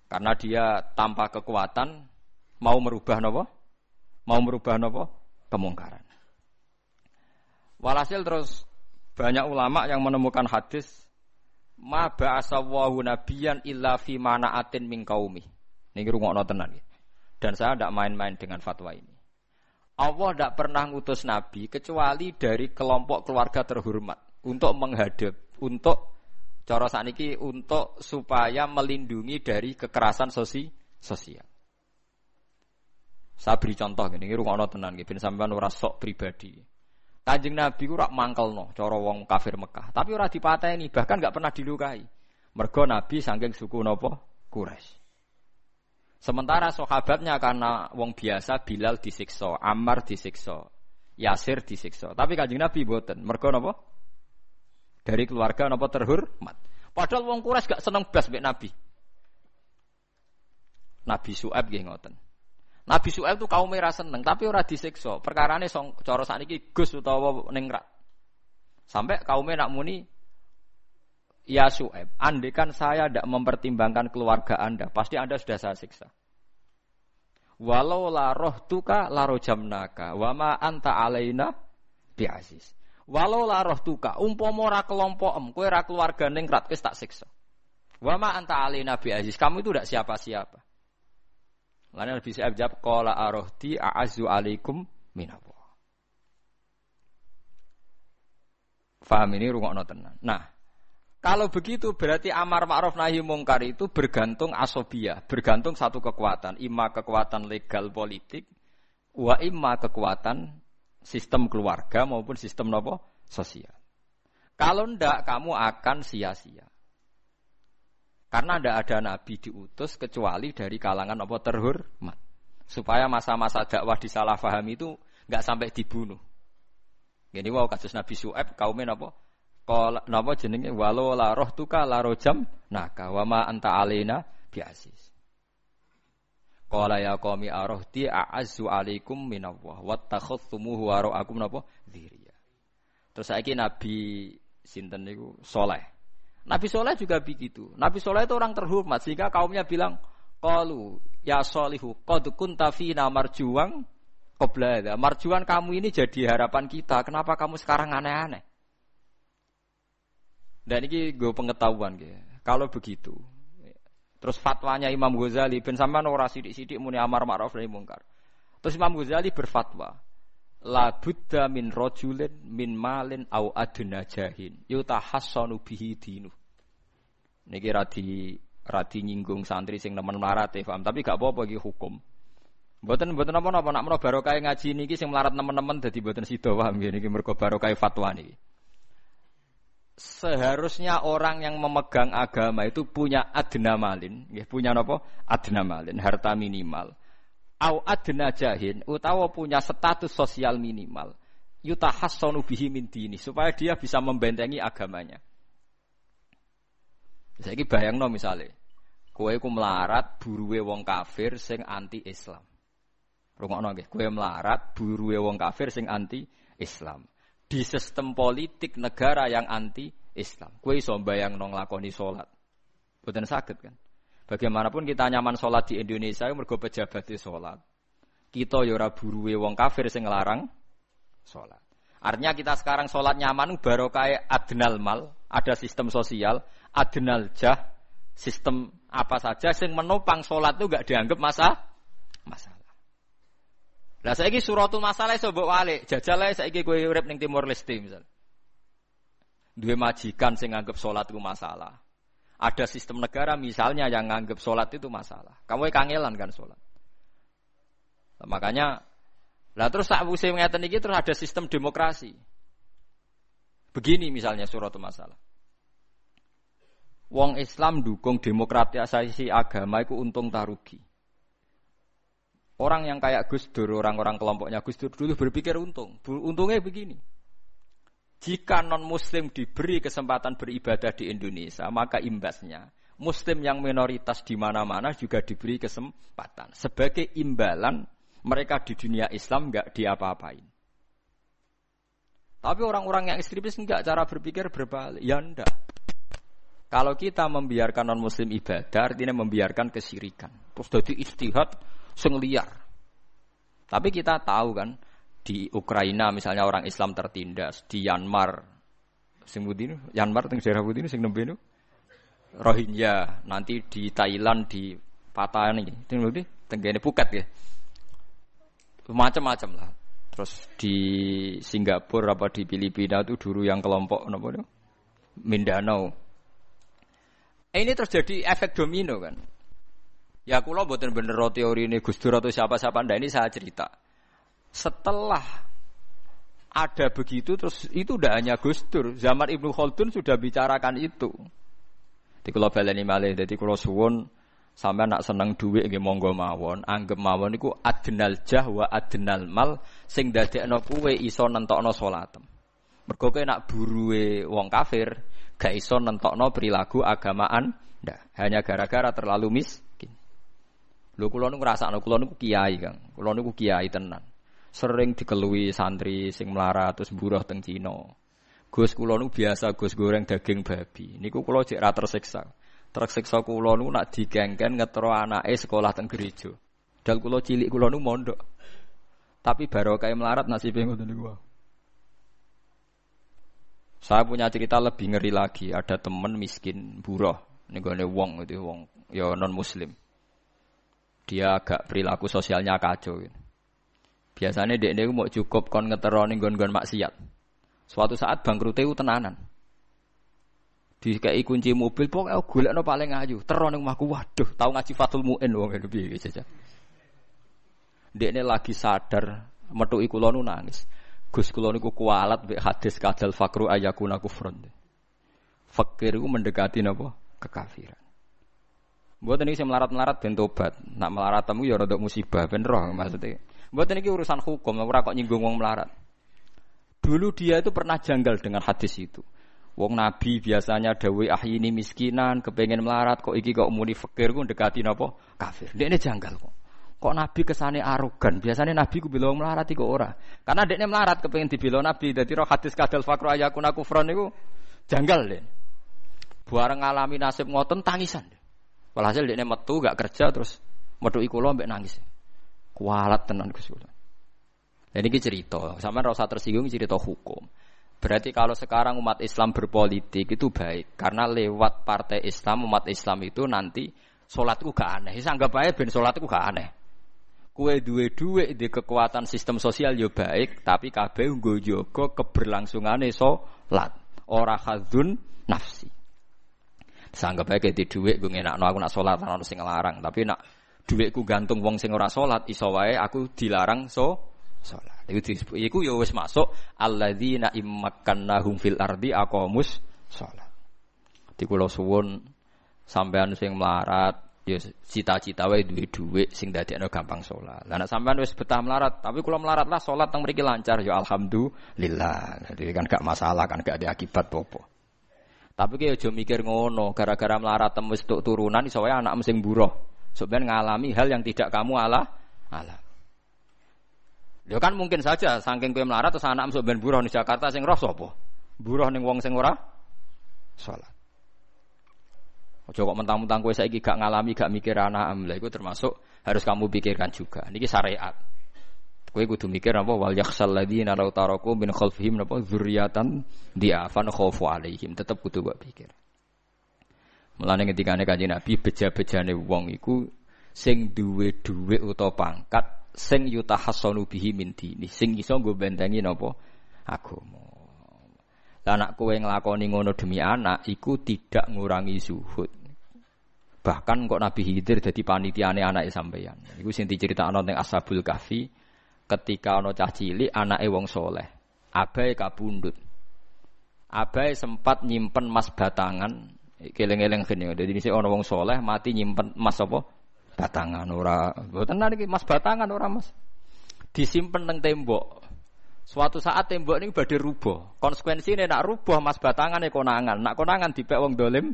Karena dia tanpa kekuatan mau merubah apa? Mau merubah apa? Kemungkaran. Walhasil terus banyak ulama yang menemukan hadis ma ba'asallahu nabiyan illa fi mana'atin min qaumi. Niki rungokno tenan iki. Dan saya tidak main-main dengan fatwa ini. Allah tidak pernah ngutus Nabi kecuali dari kelompok keluarga terhormat untuk menghadap, untuk cara saniki untuk supaya melindungi dari kekerasan sosi, sosial. Saya beri contoh gini, ini rungokno tenan nggih ben sampean ora sok pribadi. Kanjeng Nabi ku rak mangkelno cara wong kafir Mekah, tapi ora dipateni, bahkan enggak pernah dilukai. Mergo Nabi saking suku napa? Quraisy. Sementara sahabatnya karena wong biasa Bilal disiksa, Amar disiksa, Yasir disiksa. Tapi Kanjeng Nabi mboten. Mergo napa? Dari keluarga napa terhormat. Padahal wong Quraisy gak seneng blas mek Nabi. Nabi Syu'aib nggih ngoten. Nabi Syu'aib itu kaum ora seneng tapi ora disiksa. Perkarane cara sakniki Gus utawa ning rak. Sampai kaume nak muni ya Syu'aib, andekan saya tidak mempertimbangkan keluarga Anda, pasti Anda sudah saya siksa. Walau la rohtuka la rojamnaka, wama anta alaina bi'aziz. Walau la rohtuka, umpama ora kelompokem, kowe ora keluarga ning krat wis tak siksa. Wama anta alaina bi'aziz, kamu itu tidak siapa-siapa. Lan Nabi Syu'aib jawab, qala arohti a'azzu alaikum minallah. Faham ini rungokno tenan. Nah, kalau begitu berarti amar ma'ruf nahi mungkar itu bergantung asobiyah, bergantung satu kekuatan, imma kekuatan legal politik, wa imma kekuatan sistem keluarga maupun sistem apa? Sosial. Kalau ndak kamu akan sia-sia. Karena ndak ada nabi diutus kecuali dari kalangan apa? Terhormat. Supaya masa-masa dakwah disalahfahami itu enggak sampai dibunuh. Gini wow kasus Nabi Syu'aib kaumen apa? Kalau napa jenenge walau la rohtuka la rojam naka wama anta alaina biasis. Qala ya qaumi arohti a'azzu alaikum minallah wattakhadhtumuhu wa ra'akum napa dziriya. Terus saiki Nabi sinten niku Saleh. Nabi Saleh juga begitu. Nabi Saleh itu orang terhormat sehingga kaumnya bilang qalu ya Shalihu qad kunta fina marjuang qabla hadza. Marjuan kamu ini jadi harapan kita. Kenapa kamu sekarang aneh-aneh? Dan ini gue pengetahuan gitu. Kalau begitu, terus fatwanya Imam Ghazali, ben sampean ora sithik-sithik muni amar ma'ruf nahi mungkar. Terus Imam Ghazali berfatwa, la budda min rajulin min malin au adna jahin yutahassanu bihi dinu. Niki radi radi nyinggung santri sing nemen melarat ya, paham, tapi gak apa-apa iki hukum. Mboten mboten napa-napa nak menawa barokah ngaji niki sing melarat nemen-nemen dadi mboten sida, paham nggih niki mergo barokah fatwa niki. Seharusnya orang yang memegang agama itu punya adna malin, nggih punya napa? Adna malin, harta minimal. Au adna jahin, utawa punya status sosial minimal. Yutahassanu bihi min dini, supaya dia bisa membentengi agamanya. Saiki bayangno misale, kowe iku melarat buruwe wong kafir sing anti Islam. Rungokno nggih, kowe melarat buruwe wong kafir sing anti Islam. Di sistem politik negara yang anti-Islam. Kowe iso mbayangno nglakoni salat. Mboten saged kan. Bagaimanapun kita nyaman salat di Indonesia mergo pejabat salat. Kita ya ora buruwe wong kafir sing nglarang salat. Artinya kita sekarang salat nyaman barokah adnal mal, ada sistem sosial, adnal jah, sistem apa saja sing menopang salat itu enggak dianggap masalah. Masalah. Lah saiki suratul masalah iso mbok walik, jajal ae saiki kowe urip ning Timor Leste misal. Duwe majikan sing nganggep salat iku masalah. Ada sistem negara misalnya yang nganggep salat itu masalah. Kamu kangelan kan salat. Nah, makanya lah terus sakwise ngeten iki terus ada sistem demokrasi. Begini misalnya suratul masalah. Wong Islam dukung demokratisasi agama itu untung tarugi. Orang yang kayak Gus Dur, orang-orang kelompoknya Gus Dur dulu berpikir untung. Untungnya begini. Jika non-muslim diberi kesempatan beribadah di Indonesia, maka imbasnya muslim yang minoritas di mana-mana juga diberi kesempatan. Sebagai imbalan mereka di dunia Islam enggak diapa-apain. Tapi orang-orang yang ekstremis enggak, cara berpikir berbalik. Ya enggak. Kalau kita membiarkan non-muslim ibadah, artinya membiarkan kesirikan. Terus jadi istihad sing liar. Tapi kita tahu kan, di Ukraina misalnya orang Islam tertindas, di Myanmar, sing putih niku, Myanmar teng daerah putih niku sing nembe niku Rohingya, nanti di Thailand di Patani, sing putih teng kene Phuket ya. Macam-macam lah. Terus di Singapura apa di Filipina itu dulu yang kelompok napa niku Mindanao. Eh, ini terjadi efek domino kan. Ya kula mboten bener teori ini Gus Dur atau siapa-siapa ndak, ini saya cerita. Setelah ada begitu, terus itu tidak hanya Gus Dur. Zaman Ibnu Khaldun sudah bicarakan itu. Jadi kalau baleni malih, jadi kalau suwon sampai nak seneng duit, nggih monggo mawon. Anggap mawon itu adnal jah wa adnal mal, sing dadekno kowe iso nentokno salatem. Mergo kowe nak burue wong kafir, gak iso nentokno perilaku agamaan, ndak. Hanya gara-gara terlalu miskin. Lho kula niku ngrasakno, kula niku kiai, Kang. Kula niku kiai tenan. Sering dikelui santri sing melarat terus buruh teng Cina. Gus kula nu biasa Gus goreng daging babi. Niku kula jek ra tersiksa. Tersiksa kula nu nak dikengken ngetro anake sekolah teng gereja. Dal kula cilik kula nu mondok. Tapi barokah melarat nasibe ngoten niku. Saya punya cerita lebih ngeri lagi. Ada teman miskin buruh ning gone wong itu wong ya non muslim. Dia agak perilaku sosialnya kacau gitu. Biasanya dek niku mau cukup kon ngetero ning nggon-nggon maksiat. Suatu saat bangkrute tenanan. Dikeki kunci mobil pokoke golekno paling ayu, tero ning omahku. Waduh, tau ngaji Fathul Muin wong ngene piye jajak. Dekne lagi sadar, metuki kula nu nangis. Gus kula niku kualat mek hadis kadal fakru ayakuna kufrun. Fakir iku mendekati napa? Kekafiran. Mboten iki sing melarat-melarat ben tobat. Nak melarat temu ya rodok musibah ben roh maksude. Mboten iki urusan hukum, ora kok nyinggung wong melarat. Dulu dia itu pernah janggal dengan hadis itu. Wong nabi biasanya dawuh ahyini miskinan, kepengin melarat kok iki kok muni fakir ku ndekati napa? Kafir. Dekne janggal kok. Kok nabi kesane arogan. Biasane nabi ku bela wong melarat iki kok ora. Karena dekne melarat kepengin dibela nabi. Dadi roh hadis kadal fakru ayakuna kufron niku janggal, Den. Bareng ngalami nasib ngoten tangisan. Walhasil dekne metu gak kerja terus metuki kula mbek nangis. Kualat tenan Gus kula. Jadi iki cerita, sampean ora usah tersinggung, cerita hukum. Berarti kalau sekarang umat Islam berpolitik itu baik, karena lewat partai Islam umat Islam itu nanti salatku gak aneh. Sanggap ae ben salatku gak aneh. Kowe duwe dhuwit, duwe kekuatan sistem sosial yo baik, tapi kabeh nggo jaga keberlangsungane salat. Ora khadzun nafsi. Sanggap ae kete dhuwit nggo ngenakno aku nak salat ana sing larang, tapi nak dhuwitku gantung wong sing ora salat iso wae aku dilarang so salat. Iku iku ya wis masuk alladzina immakannahum fil ardi aqamus salat. Di kula suwun sampean sing melarat ya cita-cita wae duwe dhuwit sing dadekno gampang salat. Lah nek sampean wis betah melarat, tapi kula melarat lah salat teng mriki lancar ya alhamdulillah. Jadi kan gak masalah kan gak ada akibat apa-apa. Tapi ki aja mikir ngono, gara-gara melarat temes tok turunan iso wae anak mesing buruh. Sebenarnya ngalami hal yang tidak kamu ala ala. Ya kan mungkin saja saking kowe melarat terus anak sampean buruh di Jakarta sing roh sapa? Buruh ning wong sing ora salat. Aja kok mentang-mentang kowe saiki gak ngalami, gak mikir anak-anak. Lha iku termasuk harus kamu pikirkan juga. Niki syariat. Kowe kudu mikir apa wal yakhsal ladina law taraku min khalfihim napa dzurriyatan diafan khaufu alaihim. Tetep kudu kok pikir. Mulane ngendikane Kanjeng Nabi beja-bejane wong iku sing duwe dhuwit utawa pangkat sing yutahassanu bihi min dini, sing iso nggo bentengi napa agama. Lah nek kowe nglakoni ngono demi anak iku tidak ngurangi zuhud. Bahkan kok Nabi Khidir dadi panitiane anake sampeyan. Iku sing diceritakno ning Ashabul Kahfi ketika ana cah cilik anake wong saleh, abahe kapundhut. Abai sempat nyimpen mas batangan. Keleng-keleng gini. Jadi ini orang wong soleh mati nyimpen mas apa? Batangan ora. Tenan iki mas batangan ora mas. Disimpen nang tembok. Suatu saat tembok ini badhe rubuh. Konsekuensine nek rubuh mas batangan e konangan. Nek konangan dipek wong dolim.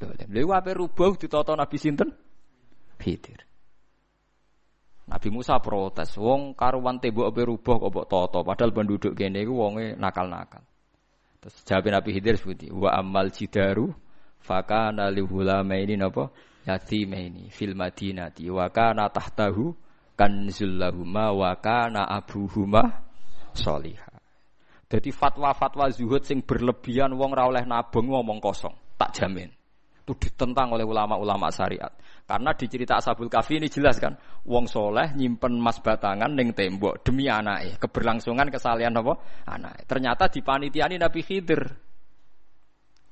Dolim. Lha ape rubuh ditata Nabi sinten? Khidir. Nabi Musa protes, wong karuan tembok ape rubuh kok mbok tata, padahal penduduk kene iku wonge nakal-nakal. Terus jawab Nabi Khidir seperti wa amal jidaru fakana lihulamaini napa yatimaini fil madinati wa kana tahtahu kanzul lahuma wa kana abuhuma sholiha. Dadi fatwa-fatwa zuhud sing berlebihan wong ra oleh nabung ngomong kosong, tak jamin. Itu ditentang oleh ulama-ulama syariat. Karena di cerita Ashabul Kahfi ini jelas kan, wong soleh nyimpen mas batangan ning tembok demi anake, keberlangsungan kesalehan apa? Anake. Ternyata dipanitiani Nabi Khidir.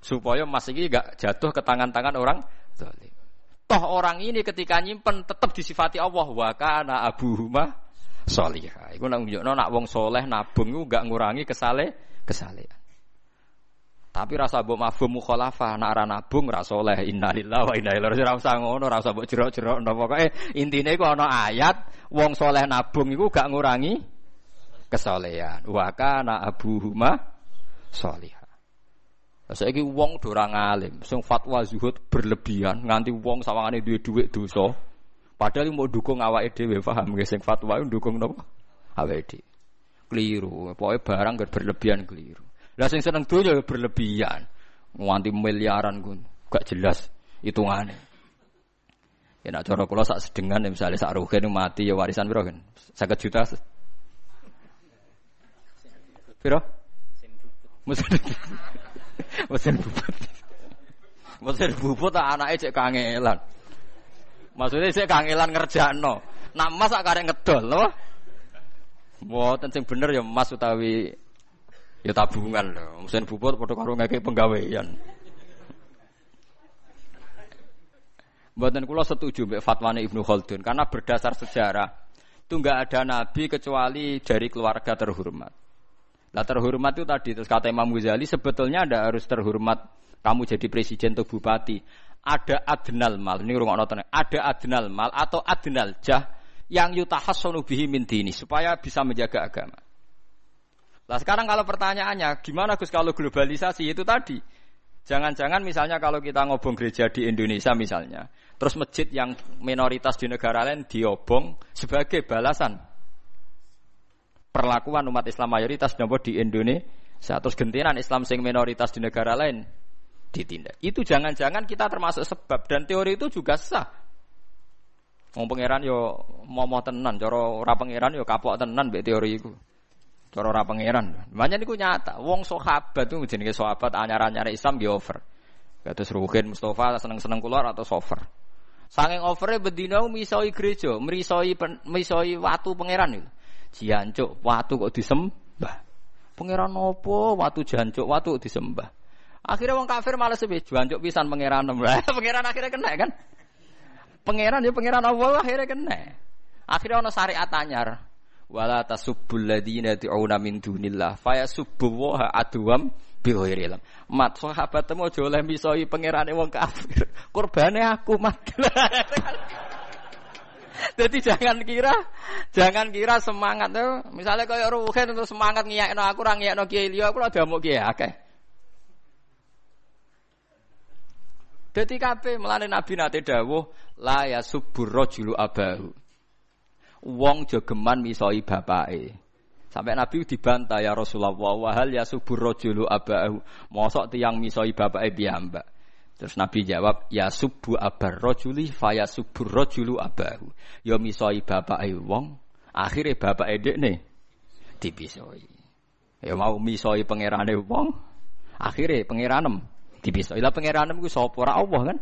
Supaya mas iki enggak jatuh ke tangan-tangan orang zalim. Toh orang ini ketika nyimpen tetap disifati Allah wa kana abuhuma sholiha. Iku nang njukno nak wong soleh nabung iku enggak ngurangi kesale kesalehan. Tapi rasa mbok mafhum mukhalafah nak ora nabung ra saleh innalillahi wa inna ilaihi raji'un rasa ngono rasa mbok jerok-jerok napa pokoke intine iku ana ayat wong saleh nabung iku gak ngurangi kesalehan wa kana abuhuma sholiha. Saiki wong do ora ngalim sing fatwa zuhud berlebihan nganti wong sawangane duwe dhuwit dosa padahal mau dukung awake dhewe paham nggih sing fatwa ndukung napa awake dhewe keliru pokoke barang berlebihan keliru. Lah sing seneng donya berlebihan. Nganti miliaran ku gak jelas hitungane. Ya nek cara kula sak sedengan misale sak rugen mati ya warisan piro kan? seratus juta. Piro? Mesin bubut. Mesin bubut. Mesin bubut tak anake cek kangelan. Maksudnya sik kangelan ngerjakno. Nek mas sak karek ngedol lho. Mboten sing bener ya mas utawi ya tabungan lho, mesin bubur padha karo ngeke penggawean. Mboten kula setuju mbek fatwane Ibnu Khaldun karena berdasar sejarah itu enggak ada nabi kecuali dari keluarga terhormat. Lah terhormat itu tadi terus kata Imam Ghazali sebetulnya ada harus terhormat kamu jadi presiden atau bupati. Ada adnal mal, ini rungokno tenan. Ada adnal mal atau adnal jah yang yutahassanu bihi min dini supaya bisa menjaga agama. Nah sekarang kalau pertanyaannya, gimana Gus kalau globalisasi itu tadi? Jangan-jangan misalnya kalau kita ngobong gereja di Indonesia misalnya, terus masjid yang minoritas di negara lain diobong sebagai balasan perlakuan umat Islam mayoritas di Indonesia, terus gentinan Islam sing minoritas di negara lain ditindak. Itu jangan-jangan kita termasuk sebab dan teori itu juga sah. Wong pangeran yo momo tenan, cara ora pangeran yo kapok tenan mbek teori iku. Cara ora pangeran. Makanya niku nyata, wong sahabat itu jenenge sahabat anyar-anyar Islam nggih over. Kados Rukin Mustafa seneng-seneng keluar atau over. Saking overe bedina misoi gereja, mrisoi misoi watu pangeran niku. Jancuk watu kok disembah. Pangeran opo watu jancuk watu disembah. Akhirnya wong kafir males wis jancuk pisan pangeran. Pangeran akhirnya kena kan? Pangeran ya pangeran Allah akhirnya kena. Akhirnya ana syariat anyar. Wala tasubbul ladina ta'una min dunillah fayasubbu wa aduwam bighairi ilm. Mat sahabatmu aja oleh misoi pangerane wong kafir. Kurbane aku mat. Jadi jangan kira, jangan kira semangat tuh. Misalnya kaya Ruhin terus semangat ngiyakno aku ora ngiyakno Kiai Liya, aku ora damuk Kiai akeh. Dadi kabeh melane Nabi nate dawuh la yasubbur rajulu abahu. Wong jogeman misoi bapake. Sampai Nabi dibantah ya Rasulullah wa hal yasubur rajulu abahu. Mosok tiyang misoi bapake piyambak. Terus Nabi jawab ya subu abar rajuli fa yasubur rajulu abahu. Ya misoi bapake wong, akhire bapake dekne dipisoi. Ya mau misoi pangerane wong, akhire pangeranem dipisoi. Lah pangeranem ku sapa ora Allah kan?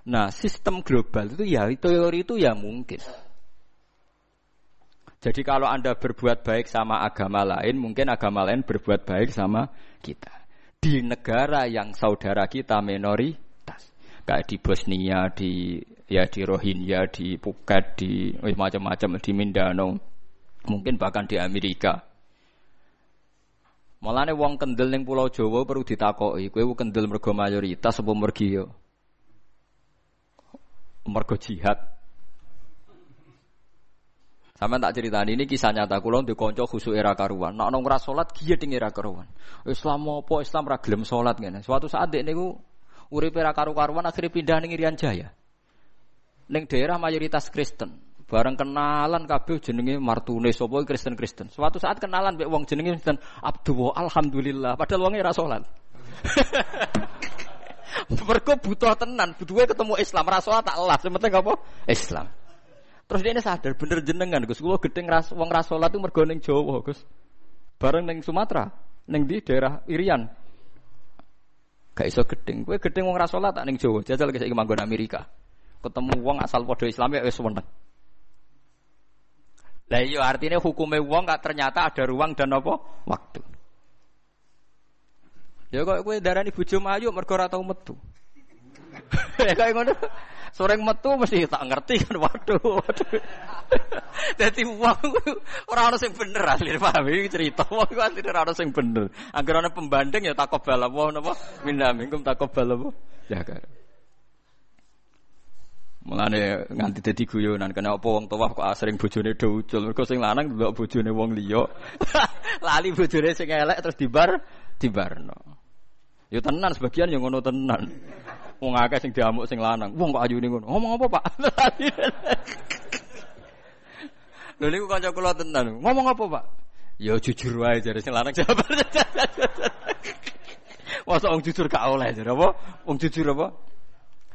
Nah sistem global itu ya teori itu ya mungkin. Jadi kalau Anda berbuat baik sama agama lain, mungkin agama lain berbuat baik sama kita di negara yang saudara kita minoritas. Kayak di Bosnia, di ya di Rohingya, di Phuket, di eh, macam-macam di Mindanao, mungkin bahkan di Amerika. Mulane wong kendel ning Pulau Jawa perlu ditakoki, kowe kendel mergo mayoritas apa mergi yo? Mergo jihad. Sampeyan tak critani ini kisah nyata kula ndek kanca khusuk era karuan. Nek nang ora salat giyeting era karuan. Islam apa Islam ra gelem salat ngene. Suatu saat dek niku uripe ra karu-karuan akhire pindah ning Irian Jaya. Ning daerah mayoritas Kristen. Bareng kenalan kabeh jenenge martune sapa Kristen-Kristen. Suatu saat kenalan mek wong jenenge Kristen Abdullah, alhamdulillah. Padahal wonge ora salat. Mergo butuh tenan, butuhe ketemu Islam, ora salat tak elas, sing penting apa? Islam. Terus dia ini sadar bener jenengan Gus, kula gedhe ngrasa wong ora salat iku mergo ning Jawa, Gus. Bareng ning Sumatera, ning di daerah Irian. Gak iso gedhe. Kowe gedhe wong ora salat tak ning Jawa, jajal iki manggon Amerika. Ketemu wong asal padha Islam ya wis meneng. Lah iya artinya hukumnya wong gak ternyata ada ruang dan apa? Waktu. Ya kok kowe darani bojo mayu mergo ora tau metu. Ya kok ngono. Soreng metu mesti tak ngerti kan waduh. Dadi wong ora ono sing bener alir paham iki cerita wong iku asline ora ono sing bener. Angger ana pembanding ya takobal apa napa? Minna minkum takobal apa? Ya kan. Mulane nganti dadi guyonan kena apa wong tuwah kok asring bojone do ucul mergo sing lanang delok bojone wong liya lali bojone sing elek terus dibar dibarno yo tenan sebagian yo ngono tenan wong akeh sing diamuk sing lanang wong kok ayune ngono ngomong apa Pak lho niku kanca kula tenan ngomong apa Pak yo jujur wae jare sing lanang jabar mosok wong jujur gak oleh jare apa wong jujur apa.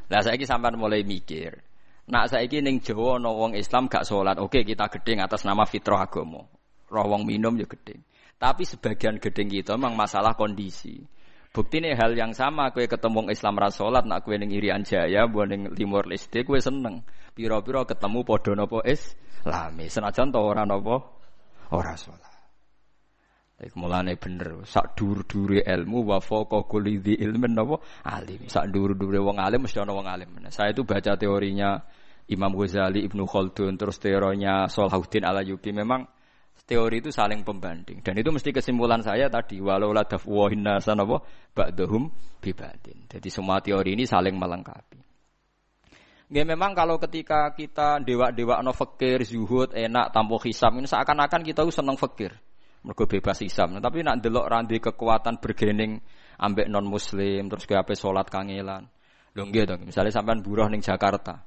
Lah saiki sampean mulai mikir. Nak saiki ning Jawa ana wong Islam gak salat. Oke, kita gedeng atas nama fitrah agama. Roh wong minum ya gedeng. Tapi sebagian gedeng kita memang masalah kondisi. Buktine hal yang sama kowe ketemu wong Islam ra salat, nak kowe ning Irian Jaya, mbo ning Timor Leste kowe seneng. Pira-pira ketemu padha napa Islame. Senajan to ora napa ora salat. Iku mulane bener sak dhuwur-dhuwure ilmu wa faqa kulli dzi ilmin napa alim sak dhuwur-dhuwure wong alim mesti ana wong alim. Saya itu baca teorinya Imam Ghazali, Ibnu Khaldun, terus teorinya Salahuddin Al-Ayyubi. Memang teori itu saling pembanding dan itu mesti kesimpulan saya tadi walau la dafwa hinasa napa ba'dhum bi ba'din. Jadi semua teori ini saling melengkapi. Ya memang kalau ketika kita dewa-dewakno fikir, zuhud, enak tanpa hisab ini seakan-akan kita seneng fikir. Mergo bebas hisab. Nah, tapi nak delok ra ndek kekuatan bergening ambek non muslim terus kowe ape salat kangelan. Lho nggih to, misale sampean buruh ning Jakarta.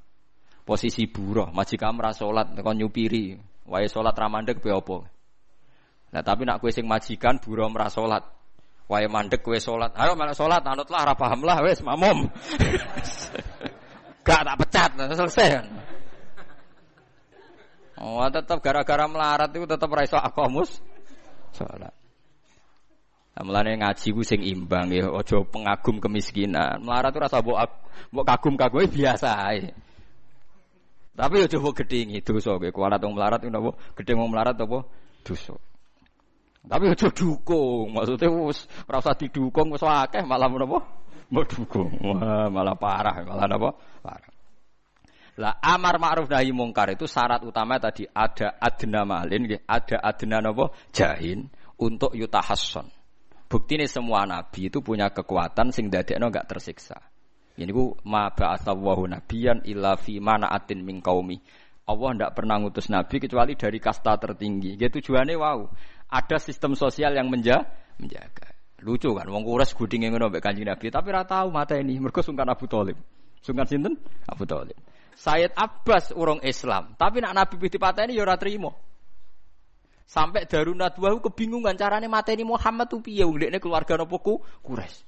Posisi buruh, majikan ora salat kon nyupiri, wae salat ra mandeg pe apa. Nah, tapi nak kowe sing majikan buruh ora salat, wae mandeg kowe salat. Ayo malah salat, anutlah ra pahamlah wis makmum. Gak tak pecat, selesai kan. Oh, tetep gara-gara melarat iku tetep ra iso akomus. Salat. Nah, mulane ngaji ku sing imbang ya, aja pengagum kemiskinan. Melarat ora usah mbok mbok kagum-kagum biasa ae. Tapi aja mbok gedhingi dosa kowe. Kuwalat wong melarat ku napa? Gedhing wong melarat apa? Dosa. Tapi aja dukung. Maksude wis ora usah didukung wis akeh malah menapa? Mbok dukung. Wah, malah parah, malah napa? Parah. Lah amar ma'ruf nahi mungkar itu syarat utama tadi ada adna malin, ada adna napa jahin untuk yutahasson. Buktine semua nabi itu punya kekuatan sing dadekno gak tersiksa. Ini ku ma ba'atsallahu nabiyan illa fi mana'atin min qaumi. Allah ndak pernah ngutus nabi kecuali dari kasta tertinggi. Ya tujuane wow, ada sistem sosial yang menja- menjaga. Lucu kan wong kures gudinge ngono mbek Kanjeng Nabi tapi ora tau mateni mergo sungkan Abu Thalib. Sungkan sinten? Abu Thalib. Sayyid Abbas urung Islam, tapi nak Nabi piti pateni ya ora trimo. Sampai Darun Nadwa kebingungan carane mateni Muhammad ku piye wong dekne keluarga napa ku Quraisy.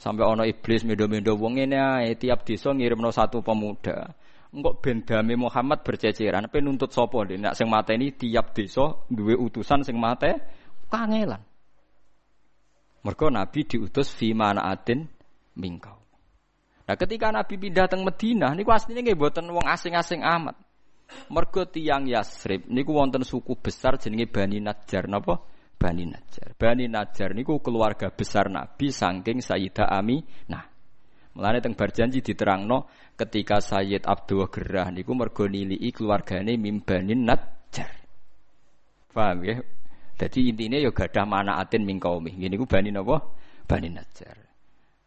Sampai ana iblis mendo-mendo wong ngene ae tiap desa ngirimno satu pemuda. Engko ben dame Muhammad berceceran, pe nuntut sapa ndek sing mateni tiap desa duwe utusan sing mate kangelan. Mergo Nabi diutus fi manaatin mingkau. Nah, ketika Nabi pindah teng Madinah niku asline nggih mboten wong asing-asing amat. Mergo tiyang Yasrib niku wonten suku besar jenenge Bani Najjar napa? Bani Najjar. Bani Najjar niku keluarga besar Nabi saking Sayyidah Aminah. Mulane teng Barjanji diterangno ketika Sayyid Abdullah gerah niku mergo niliki keluargane mim Bani Najjar. Paham nggih? Jadi intinya ya gadah manaatin min qaumi. Ngene iku Bani napa? Bani Najjar.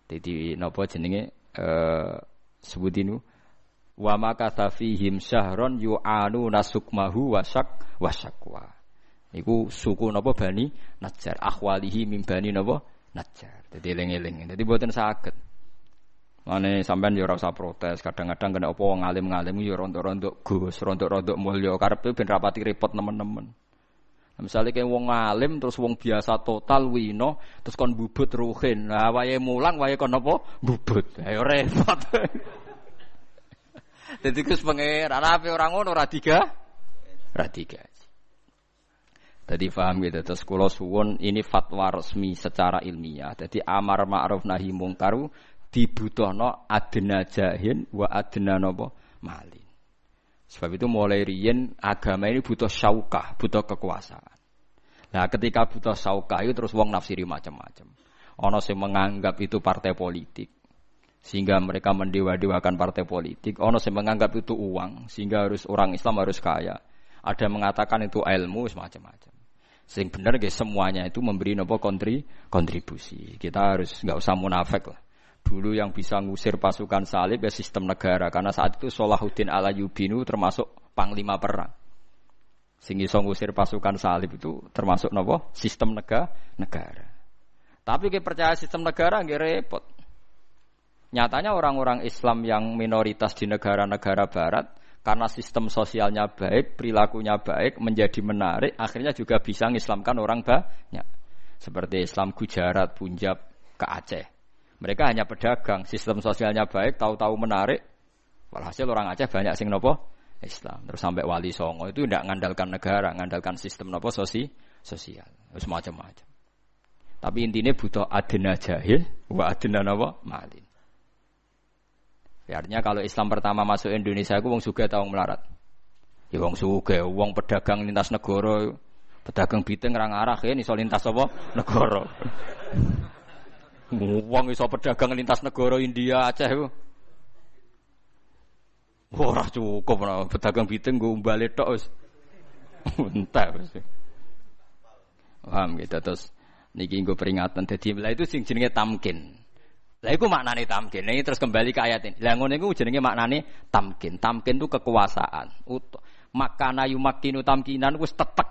Dadi napa jenenge eh sebutinu wa makatha fihim syahron yu'anu nasukmahu wasak wasakwa. Iku suku napa Bani Najjar, akhwalihi min Bani napa Najjar. Dadi eling-eling. Dadi mboten saged. Mane sampean yo ora usah protes, kadang-kadang kena apa wong alim-alim yo rontok-rontok Gus, rontok-rontok mulya karepe ben rapati repot teman-teman. Misalnya kayak wong alim terus wong biasa total wino terus kon bubut ruhin, nah wae mulang wae kon apa bubut, ayo repot. Jadi kus pengen, apa orang ngono radiga, radiga. Tadi paham gitu. Terus kula suwun ini fatwa resmi secara ilmiah. Jadi amar ma'ruf nahi mungkaru dibutuhno adna jahin wa adna napa malin. Sebab itu mulai riyen agama ini butuh syaukah, butuh kekuasaan. Nah, ketika butuh syaukah itu terus wong nafsiri macam-macam. Ono sing menganggap itu partai politik, sehingga mereka mendewa-dewakan partai politik. Ono sing menganggap itu uang, sehingga harus orang Islam harus kaya. Ada mengatakan itu ilmu, semacam-macam. Sing bener nggih semuanya itu memberi nopo kontri, kontribusi. Kita harus enggak usah munafik lah. Dulu yang bisa ngusir pasukan salib ya sistem negara. Karena saat itu Salahuddin Alayubinu termasuk panglima perang. Sing iso ngusir pasukan salib itu termasuk nopo sistem nega, negara. Tapi kita percaya sistem negara nggih repot. Nyatanya orang-orang Islam yang minoritas di negara-negara barat, karena sistem sosialnya baik, perilakunya baik, menjadi menarik, akhirnya juga bisa mengislamkan orang banyak. Seperti Islam Gujarat, Punjab, ke Aceh. Mereka hanya pedagang, sistem sosialnya baik, tahu-tahu menarik. Walhasil orang Aceh banyak sing nopo Islam. Terus sampai Wali Songo itu tidak ngandalkan negara, ngandalkan sistem nopo sosi, sosial, semacam-macam. Tapi intinya butuh adena jahil, wa adena nopo malin. Ya, artinya kalau Islam pertama masuk Indonesia, aku wong sugih ta wong melarat. Ya wong sugih, wong pedagang lintas negara, pedagang Biteng ra ngarah kene iso lintas apa? Negara. Wong iso pedagang lintas negara India Aceh ku. Ora cukup nah, pedagang Biteng nggo umbale tok wis. Entek wis. Paham gitu terus niki nggo peringatan dadi lha itu sing jenenge tamkin. Lha iku maknane tamkin. Nek terus kembali ke ayat ini. Lha ngene iku jenenge maknane tamkin. Tamkin itu kekuasaan. Makana yumakinu tamkinan wis tetek.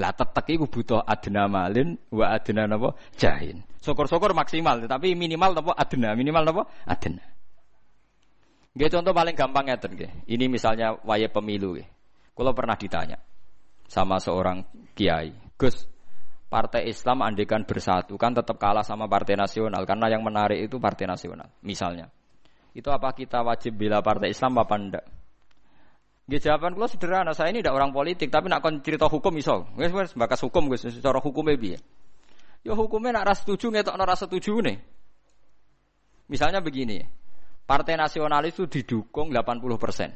Lah tetek iku butuh adna malin wa adna napa jahin. Syukur-syukur maksimal tapi minimal napa adna, minimal napa adna. Nggih contoh paling gampang ngeten nggih. Ini misalnya wae pemilu nggih. Kula pernah ditanya sama seorang kiai, "Gus, partai Islam andekan bersatu kan tetap kalah sama partai nasional karena yang menarik itu partai nasional." Misalnya. Itu apa kita wajib bela partai Islam apa ndak? Nggih jawaban kula sederhana, saya ini ndak orang politik tapi nak kon cerita hukum iso. Wis wis bakas hukum wis cara hukume piye. Ya hukume nak ra setuju ngetokno ra setujune. Misalnya begini. Partai nasionalis itu didukung delapan puluh persen.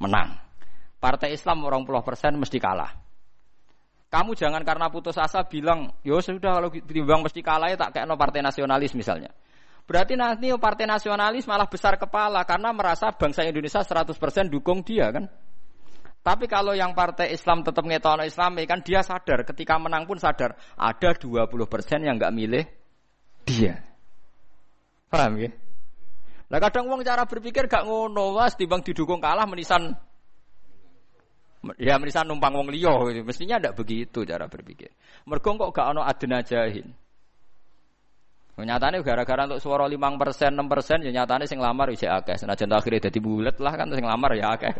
Menang. Partai Islam dua puluh persen mesti kalah. Kamu jangan karena putus asa bilang, "Ya sudah kalau ditimbang mesti kalah ya tak kekno partai nasionalis misalnya." Berarti nanti partai nasionalis malah besar kepala karena merasa bangsa Indonesia seratus persen dukung dia kan. Tapi kalau yang partai Islam tetap ngetokno Islami kan dia sadar ketika menang pun sadar ada dua puluh persen yang enggak milih dia. Paham ya? Lah kadang wong cara berpikir gak ngono was timbang didukung kalah menisan ya menisan numpang wong liya gitu. Mestinya ndak begitu cara berpikir. Mergo kok gak ono adena jahin. Nyatane gara-gara untuk suara lima persen, enam persen ya nyatane sing lamar wis akeh. Senajan akhire dadi bulet lah kan sing lamar ya akeh.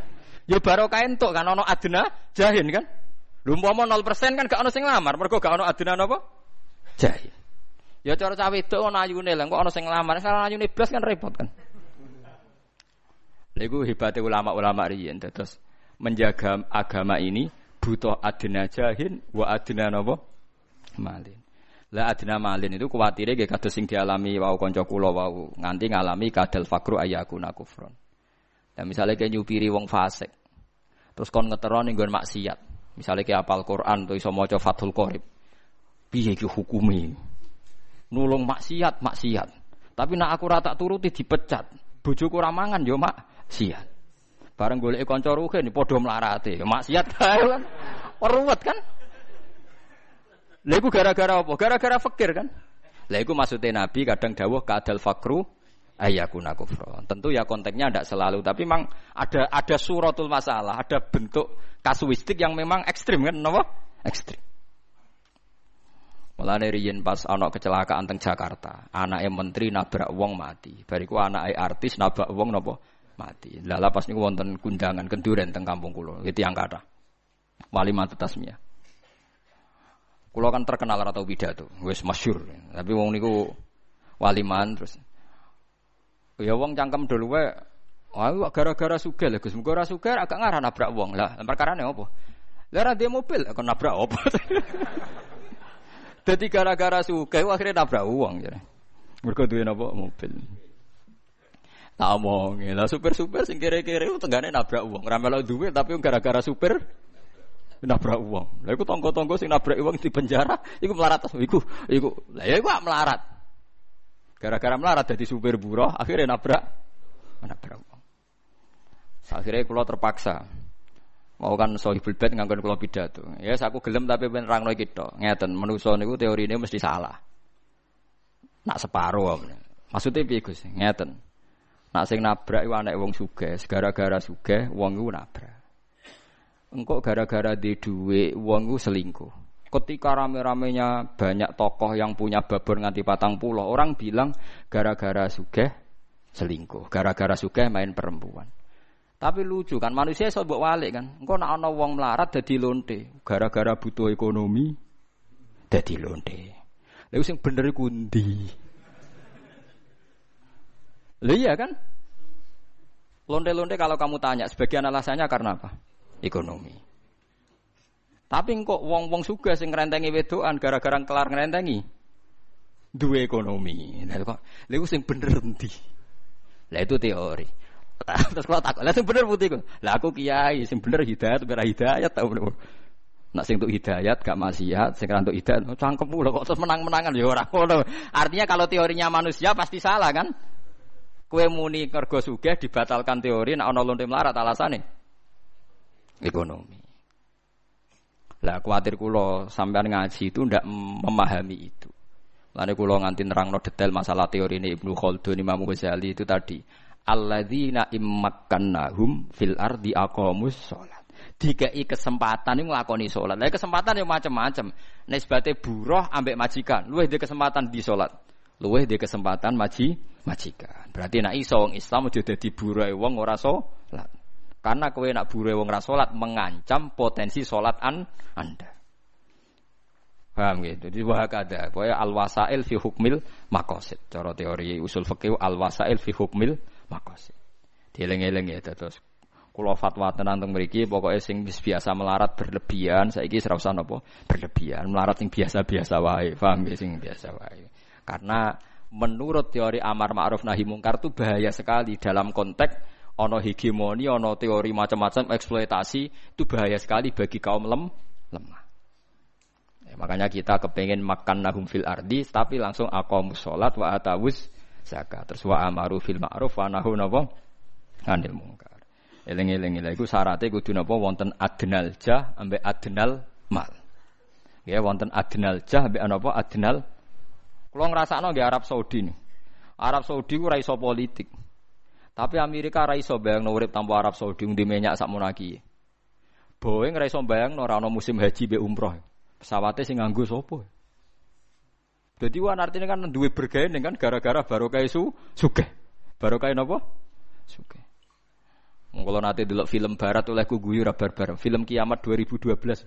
Ya barokah entuk kan ana adna jahin kan. Lha umpama nol persen kan gak ana sing lamar, mergo gak ana adna napa? Jahin. Ya cara cah wedok ana ayune lha kok ana sing lamar, salah ayune blas kan repot kan. Lha iku hebate ulama-ulama riyen terus menjaga agama ini butuh adna jahin wa adna napa? Malin. La adna malin itu kuwatire nggih kados sing dialami wau kanca kula wau nganti ngalami kadal fakru ayyakuna kufron. Lah misale ke nyupiri wong fasik. Terus kon ngeterone nggon maksiat. Misale ke hafal Quran to iso maca Fathul Qorib. Piye iki hukume? Nulung maksiat, maksiat. Tapi nek aku ora tak turuti dipecat. Bojoku ora mangan ya maksiat. Bareng goleki kanca rugen padha mlarate. Maksiat kae kan. Ruwet kan? Lha iku gara-gara apa? Gara-gara fakir kan? Lha iku maksude Nabi kadang dawuh kadal fakru ayakuna kufron. Tentu ya konteksnya tidak selalu, tapi memang ada ada suratul masalah, ada bentuk kasuistik yang memang ekstrim kan, napa? Ekstrim. Mulane riyen pas ana kecelakaan teng Jakarta, anake menteri nabrak wong mati. Bariku anake artis nabrak wong napa? Mati. Lah pas niku wonten kundangan kenduren teng kampung kula, iki angkata. Walimat tasmiyah. Kula kan terkenal ra tau pidato, wis masyhur. Tapi wong niku waliman terus ya wong cangkem do luwe, wah gara-gara sugih lho Gus, muga ora sugih agak ngarah nabrak wong. Lah perkarane opo? Lah ra duwe mobil kok nabrak opo? Dadi gara-gara sugih akhire nabrak wong jare. Mergo duwe napa mobil. Tak omongi. Lah supir-supir sing kere-kere tenggane nabrak wong, ora melu duwe tapi gara-gara supir nabrak wong. Lah iku tangga-tangga sing nabrak wong di penjara, iku melarat iku iku. Lah ya iku melarat. Gara-gara melarat jadi supir buruh, akhirnya nabrak, nabrak. Akhirnya kulo terpaksa. Mau kan Sohibul Bait ngangkon kulo pidato. Ya, yes, aku gelem tapi ben rangno iki tok. Ngeten, manusa niku teorine mesti salah. Nak separo. Maksudnya piye Gus? Ngeten. Nak sing nabrak iku anek wong sugih, gara-gara sugih wong iku nabrak. Engko gara-gara di dhuwit wong iku selingkuh. Ketika rame-ramenya banyak tokoh yang punya babon nganti patang puluh, orang bilang gara-gara sugih selingkuh, gara-gara sugih main perempuan. Tapi lucu kan, manusia iso mbok walik kan. Engko nek ana wong melarat dadi lonte, gara-gara butuh ekonomi dadi lonte. Lha wis sing bener iku ndi? Lha iya kan? Lonte-lonte kalau kamu tanya, sebagian alasannya karena apa? Ekonomi. Tapi kok wong-wong sugih sing ngrentengi wedokan gara-gara kelar ngrentengi duwe ekonomi. Lha kok lha iku sing bener endi? Lah itu teori. Terus kalau tak lha sing bener putih kok. Lah aku kiai sing bener hidayat ora hidayat ta. Nek sing untuk hidayat gak maksiat, sing ora untuk hidayat cangkemmu lho kok terus menang-menangan ya ora ngono. Artinya kalau teorinya manusia pasti salah kan? Kowe muni kergo sugih dibatalkan teori nek ana lonte melarat alasane ekonomi. Lah kuatir kula sampean ngaji itu ndak memahami itu. Lan kula nganti nerangno detail masalah teorine Ibnu Khaldun, Imam Ghazali itu tadi. Alladzina immakannahum fil ardi aqamus shalat. Dikai kesempatan iku nglakoni salat. Lah kesempatan yo macam-macam. Nisbate buruh ambek majikan, luwih di kesempatan di salat. Luwih di kesempatan maji majikan. Berarti nek iso wong Islam aja dadi buruh wong ora salat. Karena kowe nak bure wong ra salat mengancam potensi salat an Anda. Paham nggih? Gitu? Jadi wa kada, kowe al-wasail fi hukmil maqasid. Cara teori usul fikih al-wasail fi hukmil maqasid. Dieling-eling ya terus kula fatwa tenan teng mriki pokoke sing biasa melarat berlebihan saiki ora usah napa berlebihan, melarat sing biasa-biasa wae. Paham nggih sing biasa wae. Karena menurut teori amar ma'ruf nahi mungkar itu bahaya sekali dalam konteks ono hegemoni, ono teori macam-macam eksploitasi itu bahaya sekali bagi kaum lem, lemah. Ya, makanya kita kepengen makan nahum fil ardi, tapi langsung aqamus sholat wa atawus zakat. Terus wa amaru fil ma'ruf wa nahu napa anil mungkar. Eling-eling lha iku syaraté kudu napa wonten adnal jah ambek adnal mal. Ya wonten adnal jah ambek napa adnal. Kula ngrasakno nggih Arab Saudi. Arab Saudi ora iso politik. Tapi Amerika ra iso bayangno urip tanpa Arab Saudi di minyak sakmono iki. Boeing ra iso bayangno ora ana musim haji mbek umrah. Pesawate sing nganggo sapa? Dadi wan artine kan duwe bergaene kan gara-gara barokah su sugih. Barokah napa? Sugih. Mung kula nate delok film barat olehku guyu ra barbar. Film Kiamat dua ribu dua belas.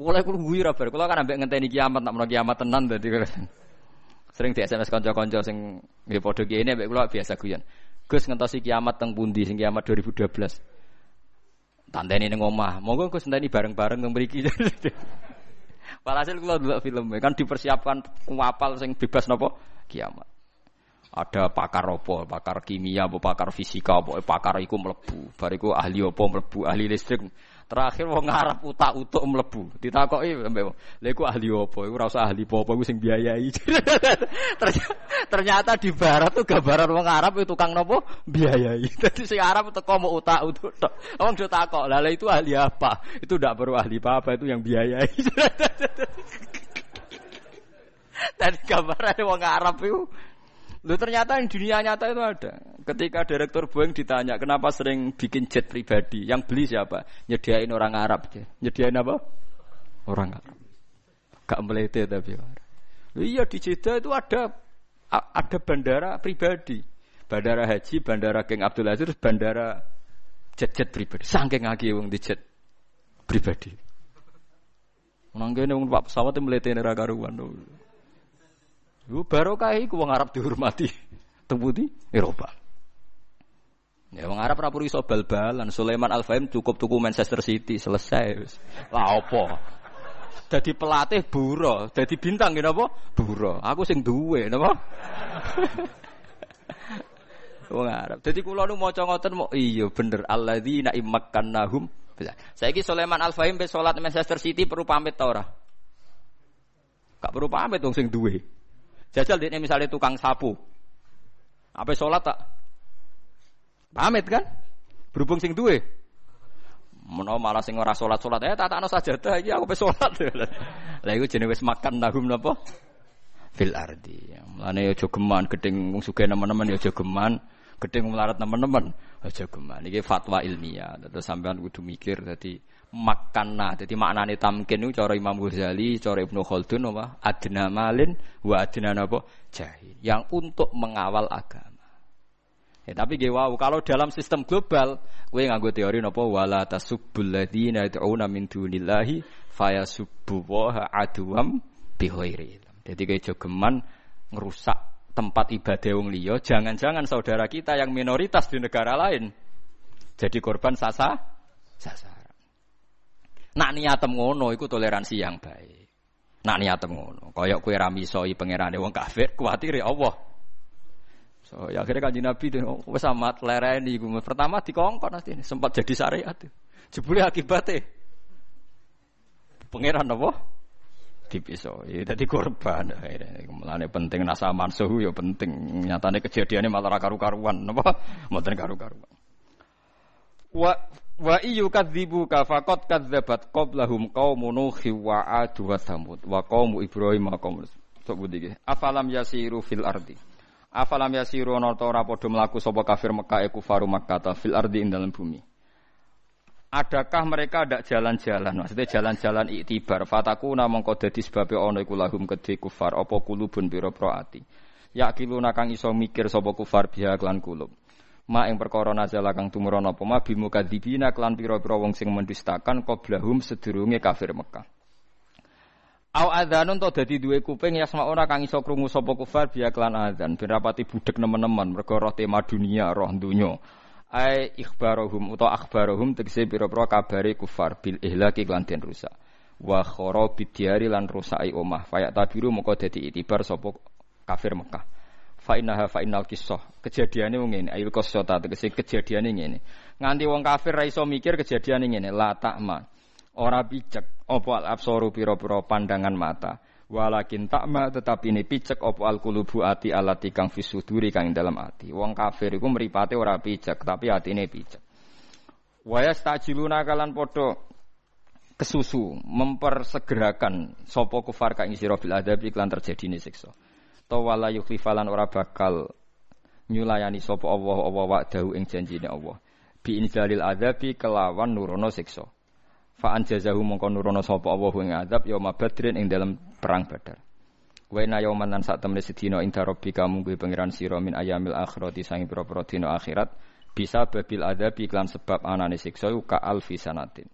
Olehku guyu ra barbar. Kula kan ambek ngenteni kiamat nak menawa kiamat tenan dadi sering di S M S kanca-kanca sing nggih padha kene ambek kula biasa guyon. Gus ngentosi kiamat teng pundi sing kiamat dua ribu dua belas. Tandeni ning omah. Monggo Gus tandeni bareng-bareng teng mriki. Walhasil kula ndelok filme kan dipersiapkan kuwapal sing bebas napa kiamat. Ada pakar apa? Pakar kimia apa pakar fisika apa pakar iku mlebu. Bar iku ahli apa mlebu, ahli listrik. Terakhir wong Arab utak-utuk mlebu. Ditakoki mbek wong, "Lha iku ahli apa?" Iku ora usah ahli apa-apa, iku sing biayai. ternyata, ternyata di barat tuh gambaran wong Arab itu tukang nopo biayai. Dadi sing Arab teko mau utak-utuk tok. Wong do takok, "Lha itu ahli apa?" Itu ndak perlu ahli apa-apa, itu yang biayai. Tadi gambaran wong Arab itu. Lu ternyata di dunia nyata itu ada. Ketika direktur Boeing ditanya, kenapa sering bikin jet pribadi? Yang beli siapa? Nyediain orang Arab. Nyediain apa? Orang Arab. Gak melete tapi. Iya di Jeddah itu ada ada bandara pribadi. Bandara Haji, bandara King Abdul Aziz, bandara jet-jet pribadi. Saking akeh wong di jet pribadi. Nangkene wong pak pesawat melete ora karuan. Lu barokah iku wong Arab dihormati teng pundi Eropa. Ya wong Arab ora puru iso bal-balan. Soleiman Al-Fahim cukup tuku Manchester City selesai. Lah apa? Dadi pelatih buro, dadi bintang ngene apa? Buro. Aku sing duwe napa? Wong Arab. Dadi kula nu maca ngoten mok iya bener alladzina immakannahum. Saiki Soleiman Al-Fahim wis salat Manchester City perlu pamit ta ora? Gak perlu pamit wong sing duwe. Jajal dia misalnya tukang sapu, apa sholat tak? Pamit kan? Berhubung sing duwe, meno malah sing ora sholat sholat ya tak takno saja dah, iya aku pe sholat. Lah itu jenis makan nahum napa? Fil ardi. Mulane yo jogeman, gedeng wong sugih nemen-nemen yo jogeman, gedeng melarat nemen-nemen yo jogeman. Iki fatwa ilmiah. Terus sampean kudu mikir dadi makanna, jadi maknane tamkin itu cara Imam Ghazali, cara Ibnu Khaldun apa? Adna malin wa adna apa? Jahil. Yang untuk mengawal agama. Ya, tapi nggih wau, kalau dalam sistem global, kowe nganggo teori napa wala tasubbul ladzina yad'una min dunillahi fayasubbu wa aduwam bighairi. Jadi kowe jogeman ngerusak tempat ibadah wong liya, jangan-jangan saudara kita yang minoritas di negara lain jadi korban sasa sasa. Nak niatem ngono iku toleransi yang baik. Nak niatem ngono, kaya kowe ra misoi pangerane wong kafir, kuwatire Allah. So, ya akhire Kanjeng Nabi wis amat lereni iku. Pertama dikongkon mesti sempat jadi syariat. Jebule akibate pangeran apa? Dipisoi. Dadi korban akhire. Mulane penting nasa mansuh ya penting. Nyatane kejadiane malah karu-karuan napa? Mboten karu-karuan. Wa wa iyu kadzibuka faqad kadzabat qablahum qaumun nuhi wa ad wa thamud wa qaum ibrahim qaum sok budike afalam yasiru fil ardi afalam yasiru narta ora padha mlaku sapa kafir Mekah kufaru Makkah fil ardi ing dalam bumi. Adakah mereka ndak jalan-jalan, maksudnya jalan-jalan iktibar fatakuna mongko dadi sebabe ana iku lahum kedhe kufar apa kulubun pira-pira ati yakiluna kang iso mikir sapa kufar biha lan kulub ma ing perkara nazala kang tumurana apa ma bimu kadibina kelan pira-pira wong sing mendustakan qablahum sedurunge kafir Mekah. Au adzanun to dadi duwe kuping yasma ora kang iso krungu sapa kufar biya kelan adzan ben rapati budhek nemen-nemen mergo roh tema dunia roh donya. Ai ikhbarohum utawa akhbarohum tegese pira-pira kabare kufar bil ihlaki kelan den rusak. Wa kharabi diari lan rusake omah fayak tabiru moko dadi itibar sapa kafir Mekah. Fa innaha fa innal qissah kejadiane wong ngene ayul qissata tegese kejadiane ngene nganti wong kafir ra iso mikir kejadiane ngene la ta'ma ora picek apa al absaru pira-pira pandangan mata walakin ta'ma tetapi ini picek apa al qulubu ati alati kang fisuduri kang dalam ati wong kafir iku mripate ora picek tapi atine picek wayas tajiluna kalan padha kesusu mempersegerakan sapa kufar kang sira bil adab iklan terjadine siksa tawala yukhlifalan ora bakal nyulayani sapa Allah apa wa'dahu ing janjine Allah bi inzalil adzabi kelawan nurono siksa fa anjazahu mongko nurono sapa Allah ing azab yauma badrin ing dalam perang Badar wa inna yauman lan sak temene sedina ing darabbika mung kuwi pangeran sira min ayamil akhirati sange pira-pira dina akhirat bisa babil adzabi lan sebab anane siksa ka alfi sanatin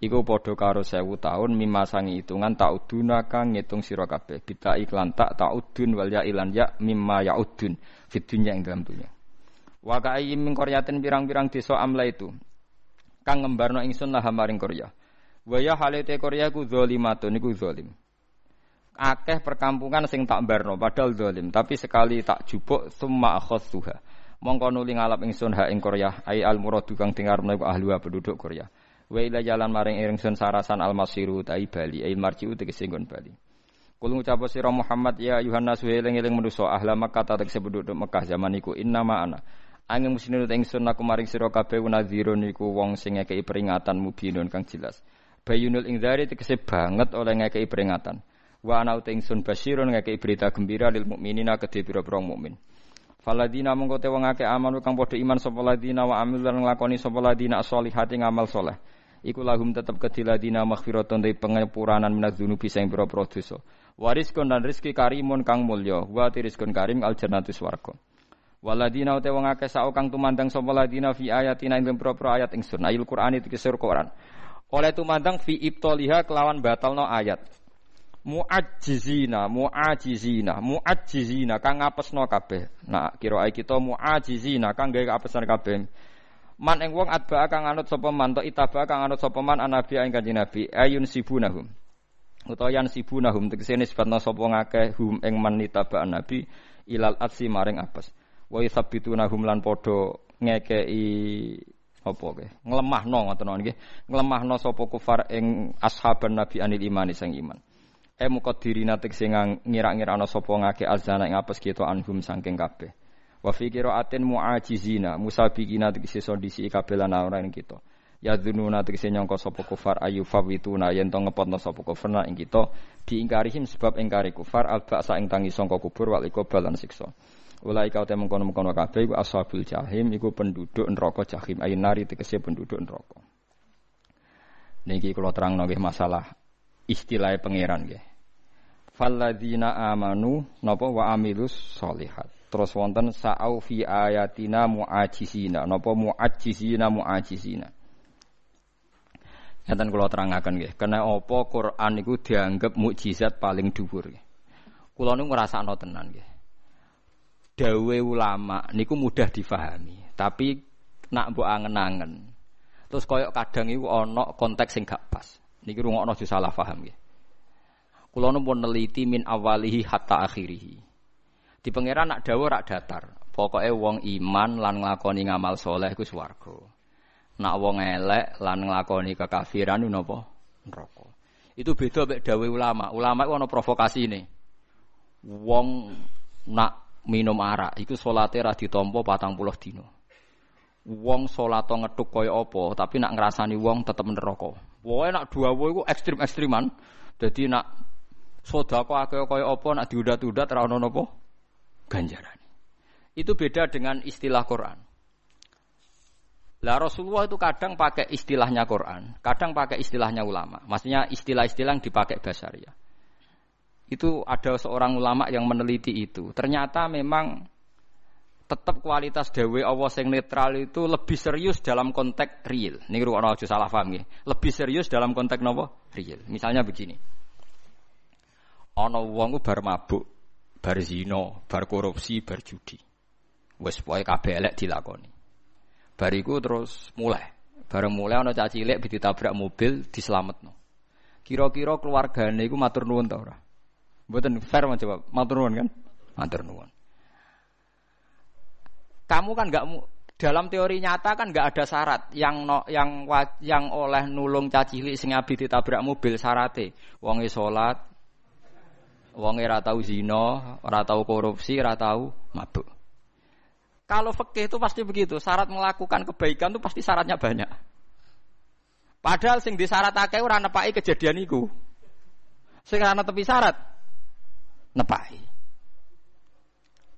iku padha karo sewu taun mimasangi hitungan ta'uduna kang ngitung sira kabeh bita iklan tak ta'udun wal ya ilan ya mimma ya'udun fid dunya ing dalam dunya wa ka'ayim min qaryatin pirang-pirang desa amla itu kang ngembarno ingsun laha maring Korea wa ya halete Korea ku zalimatun iku zalim akeh perkampungan sing tak mbarno padahal zalim tapi sekali tak jupuk summa akhadhuha mongko nuli ngalap ingsun ha ing Korea ai al muradu kang dengarno iku ahli penduduk Korea wa ila jalan maring ingsun sarasan almasiru tai bali ai marjiu tegese nggon bali kul ngucap sira Muhammad ya Yohanes eling-eling menusa ahla Makkah ta tegese penduduk Mekah zaman iku innama ana angin muslimin ingsun aku maring sira kabeh nazirun iku wong sing ngekeki peringatan mubinun kang jelas bayunul ingzari tegese banget oleh ngekeki peringatan Wa ana utaingsun basyirun ngake berita gembira lil mukminina kedhe pira-pira mukmin. Faladina mongko te wong akeh amanu kang padha iman sapa ladina wa amil lan nglakoni sapa ladina sholihati ngamal saleh. Iku lahum tetep kedhe ladina maghfiratun te pengapuranan minaz dzunubi sing pira-pira dosa. Wariskon dan rezeki karimun kang mulya wa tiriskon karim aljannatu swarga. Waladina utawa wong akeh sak kang tumandang sapa ladina fi ayatina ing pira-pira ayat ingsun ayul Qur'an dikesur Qur'an. Oleh tumandang fi ibtaliha kelawan batalno ayat. Mu'ajjizina, mu'ajjizina, mu'ajjizina kang ngapesno kabeh. Nah, kira ae kita mu'ajjizina kang gawe apesan kabeh. Man ing wong atba kang anut sapa man to itaba kang anut sapa man anabi ing kanjeng Nabi ayun sibunahum. Utawa yan sibunahum tegese nisbatna sapa ngakeh hum ing man itaba nabi ilal atsi maring apes. Wa yasbitunahum lan padha ngekeki apa ke nglemahno ngoten nggih nglemahno sapa kufar ing ashaban nabi anil imani sing iman. E muqaddirina tek sing ngira-ngira ana sapa ngake azana ing apes kita anhum saking kabeh. Wa fi qiraatin mu'ajizina musabiqina tek sisa disi kabeh lan ora ing kita. Ya dzununa tek sing nyangka sapa kufar ayu fawituna yen to ngepotno sapa kufar ing kita diingkarihim sebab ingkari kufar alba'sa ing tangi sangka kubur wal iqbal lan siksa. Ulaika utem mengkono-mengkono kabeh iku ashabul jahim iku penduduk neraka jahim ayin nari tek sisa penduduk neraka. Niki kula terangno nggih masalah istilah pangeran nggih. Falladzina amanu napa wa amilus sholihat. Terus wonten sa'au fi ayatina mu'ajizina napa mu'ajizina mu'ajizina. Ngaten kula terangaken nggih, kena apa Quran niku dianggep mukjizat paling dhuwur nggih. Kula niku ngrasakno tenan nggih. Dawe ulama niku mudah difahami, tapi nak mbok angen-angen. Terus koyok kadang iku ana konteks sing gak pas. Niki rungokno aja salah paham nggih. Kula nu pun neliti min awalihi hatta akhirihi. Di pangeran nak dawuh rak datar. Pokoke wong iman lan nglakoni ngamal saleh iku swarga. Nak wong elek lan nglakoni kekafiran napa? Neraka. Itu beda mek dawuh ulama. Ulama iku ana provokasine. Wong nak minum arak iku salate ra ditampa patang puluh dina. Wong salat ngethuk kaya apa, tapi nak ngrasani wong tetep neraka. Pokoke nak dawuh iku ekstrem-ekstreman. Dadi nak sodako akeh kaya apa nak diudat-udat ra ono napa ganjarane. Itu beda dengan istilah Quran. Lah Rasulullah itu kadang pakai istilahnya Quran, kadang pakai istilahnya ulama. Maksudnya istilah-istilah yang dipakai basariah. Itu ada seorang ulama yang meneliti itu. Ternyata memang tetap kualitas dawuh Allah sing netral itu lebih serius dalam konteks real. Niku ora aja salah paham nggih. Lebih serius dalam konteks napa? Real. Misalnya begini. Ana wong ku bar mabuk, bar zina, bar korupsi, bar judi. Wis pokoke kabeh elek dilakoni. Bar iku terus mulai. Bareng mulai ana cah cilik ditabrak mobil dislametno. Kira-kira keluargane iku matur nuwun ta ora? Mboten fair men jawab. Matur nuwun kan? Matur nuwun. Kamu kan enggak dalam teori nyata kan enggak ada syarat yang no, yang yang oleh nulung cah cilik sing abi ditabrak mobil syarate wonge salat wong ora tahu zina, ora tahu korupsi, ora tahu mabuk. Kalau fikih itu pasti begitu, syarat melakukan kebaikan itu pasti syaratnya banyak. Padahal sing disyarat akeh ora nepaki kejadian iku. Sing ora netepi syarat nepaki.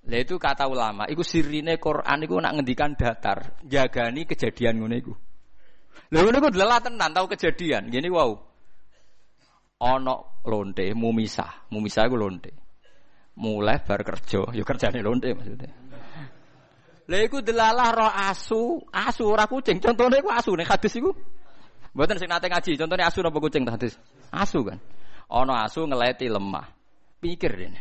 Lha itu kata ulama, iku sirine Quran iku nak ngendikan datar, jagani kejadian ngene iku. Lha ngene iku delah tenan tau kejadian, ngene wau. Ana lonte mumisah, mumisah iku lonte. Mulai bar kerja, ya kerjane lonte maksudnya. Lha iku delalah ro asu, asu ora kucing. Contone iku asu nek hadis iku. Mboten sing nate ngaji, contone asu napa kucing ta hadis? Asu kan. Ana asu ngeleti lemah. Pikir dene.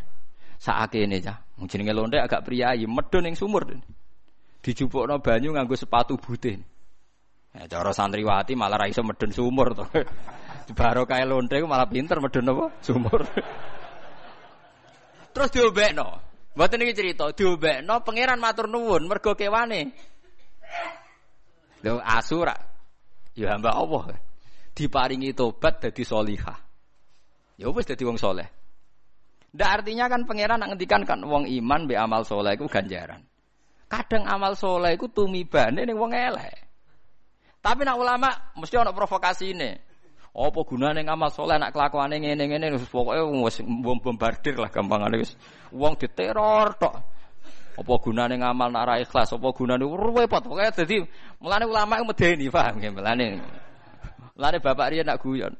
Sakakene cah, jenenge lonte agak priyayi, medhun ning sumur. Dijupukno banyu nganggo sepatu butih. Ya cara santriwati malah ra iso medhun sumur to. Baru kaya lonte ku malah pinter medun apa? Sumur. Terus diobekno. Mboten iki cerita, diobekno pangeran matur nuwun mergo kewane. Lho asu ra ya hamba Allah. Diparingi tobat dadi salihah. Ya wis dadi wong saleh. Ndak artinya kan pangeran nak ngendikan kan wong iman mbek amal saleh iku ganjaran. Kadang amal saleh iku tumibane ning wong elek. Tapi nak ulama mesti ana provokasine. Apa gunane ngamal saleh nek kelakuane ngene-ngene wis pokoke wis bombardir lah gampangane wis wong diteror tok. Apa gunane ngamal nek ora ikhlas, apa gunane repot pokoke dadi mulane ulama iku medeni paham nggih mulane. Mulane bapak riyen nak guyon.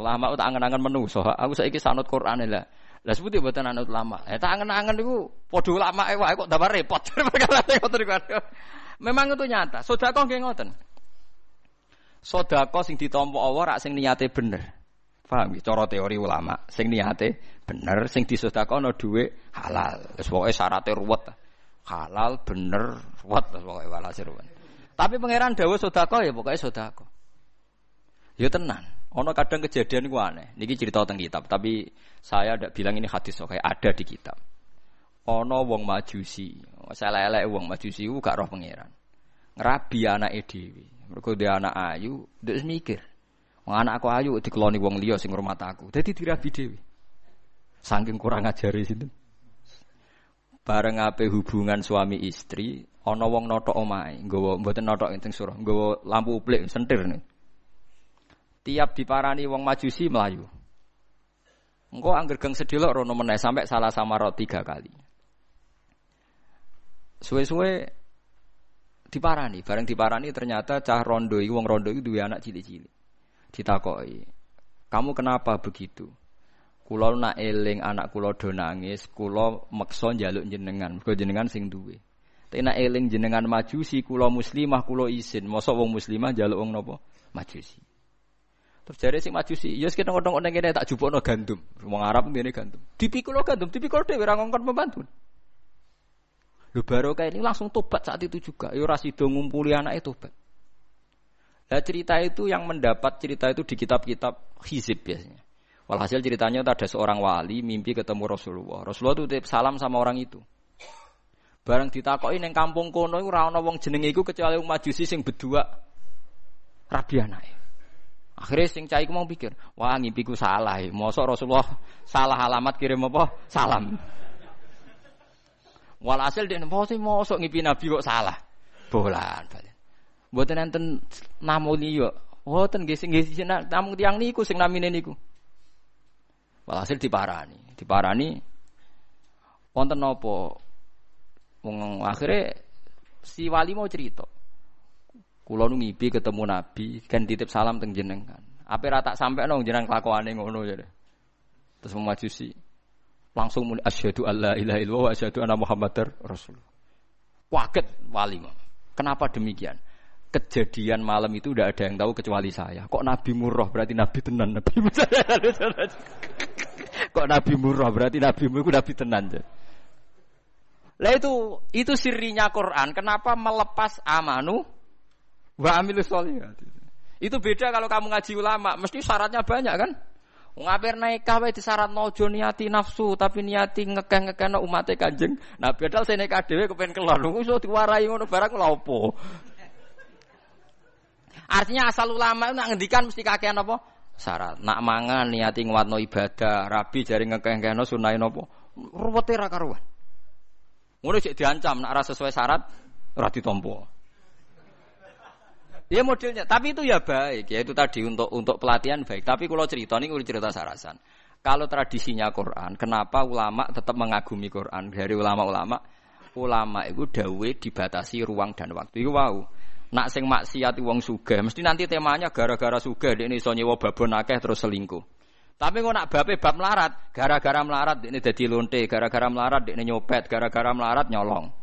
Ulama tak angen-angen menungso. Aku saiki sanut Qur'ane lah. Lah sebuti mboten anut ulama. Eh tak angen-angen niku padha ulamake wae kok tambah repot. Memang itu nyata. Sedekah nggih ngoten. Sedekah sing ditampa Allah rak sing niate bener. Paham iki cara teori ulama. Sing niate bener, sing disedekahno duwe halal. Wis pokoke syaraté ruwet. Halal bener, ruwet wis pokoke walhasil. Tapi pangeran dawuh sedekah ya pokoke sedekah. Ya tenan. Ono kadang kejadian iku aneh. Niki cerita teng kitab, tapi saya ndak bilang ini hadis kok ada di kitab. Ono wong Majusi. Salah-salah wong Majusi ku gak roh pangeran. Ngrabi anake dhewe. Mergo dia anak ayu, ndek mikir. Wong anakku ayu dikeloni wong liya sing ngrumat aku. Dadi dirabi dhewe. Saking kurang ajare sinten. Bareng ape hubungan suami istri, ana wong nothok omahe, nggawa mboten nothok ing surah, nggawa lampu uplik sentir niku. Tiap diparani wong Majusi mlayu. Engko angger geng sedelok rono meneh sampe salah samarot tiga kali. Suwe-suwe diparani, bareng diparani ternyata cah rondo iki wong rondo iki duwe anak cilik-cilik. Ditakoki, "Kamu kenapa begitu?" "Kula nak eling anak kula do nangis, kula meksa njaluk jenengan, mergo jenengan sing duwe. Tapi nak eling jenengan Majusi, kula muslimah kula izin, mosok wong muslimah njaluk wong napa? Majusi." Terus jare sing Majusi, "Ya wis keteng-keteng ning kene tak jupukno gandum." Wong Arab ngene gandum. "Dipikulo gandum, dipikul dhewe ora ngongkon pembantu." Lho barokah ini langsung tobat saat itu juga. Ya ora sida ngumpuli anake tobat. Lah cerita itu yang mendapat cerita itu di kitab-kitab hizib biasanya. Walhasil ceritanya ada seorang wali mimpi ketemu Rasulullah. Rasulullah titip salam sama orang itu. Bareng ditakoki ning kampung kono ora ana wong jenenge iku kecuali wong Majusi sing beduak rabi anake. Akhirnya sing cah iku mau pikir, wah ngimpiku salah. Mosok Rasulullah salah alamat kirim apa? Salam. Walhasil dia mesti mosok ngipi Nabi kok salah. Bolan. Mboten enten namune yo. Mboten nggih sing nggih namung tiyang niku sing namine niku. Walhasil diparani, diparani wonten napa? Wong akhire si wali mau cerita. Kula nu ngipi ketemu Nabi, kan titip salam teng jenengan. Ape ra tak sampekno jenengan kelakuane ngono ya. Terus Majusi langsung muni asyhadu alla ilaha illallah wa asyhadu anna muhammadar rasul. Kaget wali. Kenapa demikian? Kejadian malam itu tidak ada yang tahu kecuali saya. Kok Nabi murah berarti Nabi tenan Nabi. Kok Nabi murah berarti Nabi itu Nabi tenan. Lah itu itu sirinya Quran. Kenapa melepas amanu wa amilus sholihat? Itu beda kalau kamu ngaji ulama, mesti syaratnya banyak kan? Ngapir nikah wae disaratno aja niati nafsu tapi niati ngekeh-ngekehno umate Kanjeng Nabi. Padahal sing nikah dhewe kepen kelon iso diwarai ngono barang lha opo. Artinya asal ulama nak ngendikan mesti kakean apa? Syarat. Nak mangan niati nguatno ibadah, rabi jare ngekeh-ngekehno sunahe napa? Ruwete ra karuan. Ngono sik diancam nak ora sesuai syarat ora ditampa. Ya modelnya, tapi itu ya baik, ya itu tadi untuk untuk pelatihan baik. Tapi kalau cerita ini kalau cerita sarasan, kalau tradisinya Quran, kenapa ulama tetap mengagumi Quran dari ulama-ulama? Ulama itu dawe dibatasi ruang dan waktu. Iku wau. Nak sing maksiati wong sugih, mesti nanti temanya gara-gara sugih dekne iso nyewa babon akeh terus selingkuh. Tapi kok nak bape bab melarat, gara-gara melarat dekne dadi lonte, gara-gara melarat dekne nyopet, gara-gara melarat nyolong.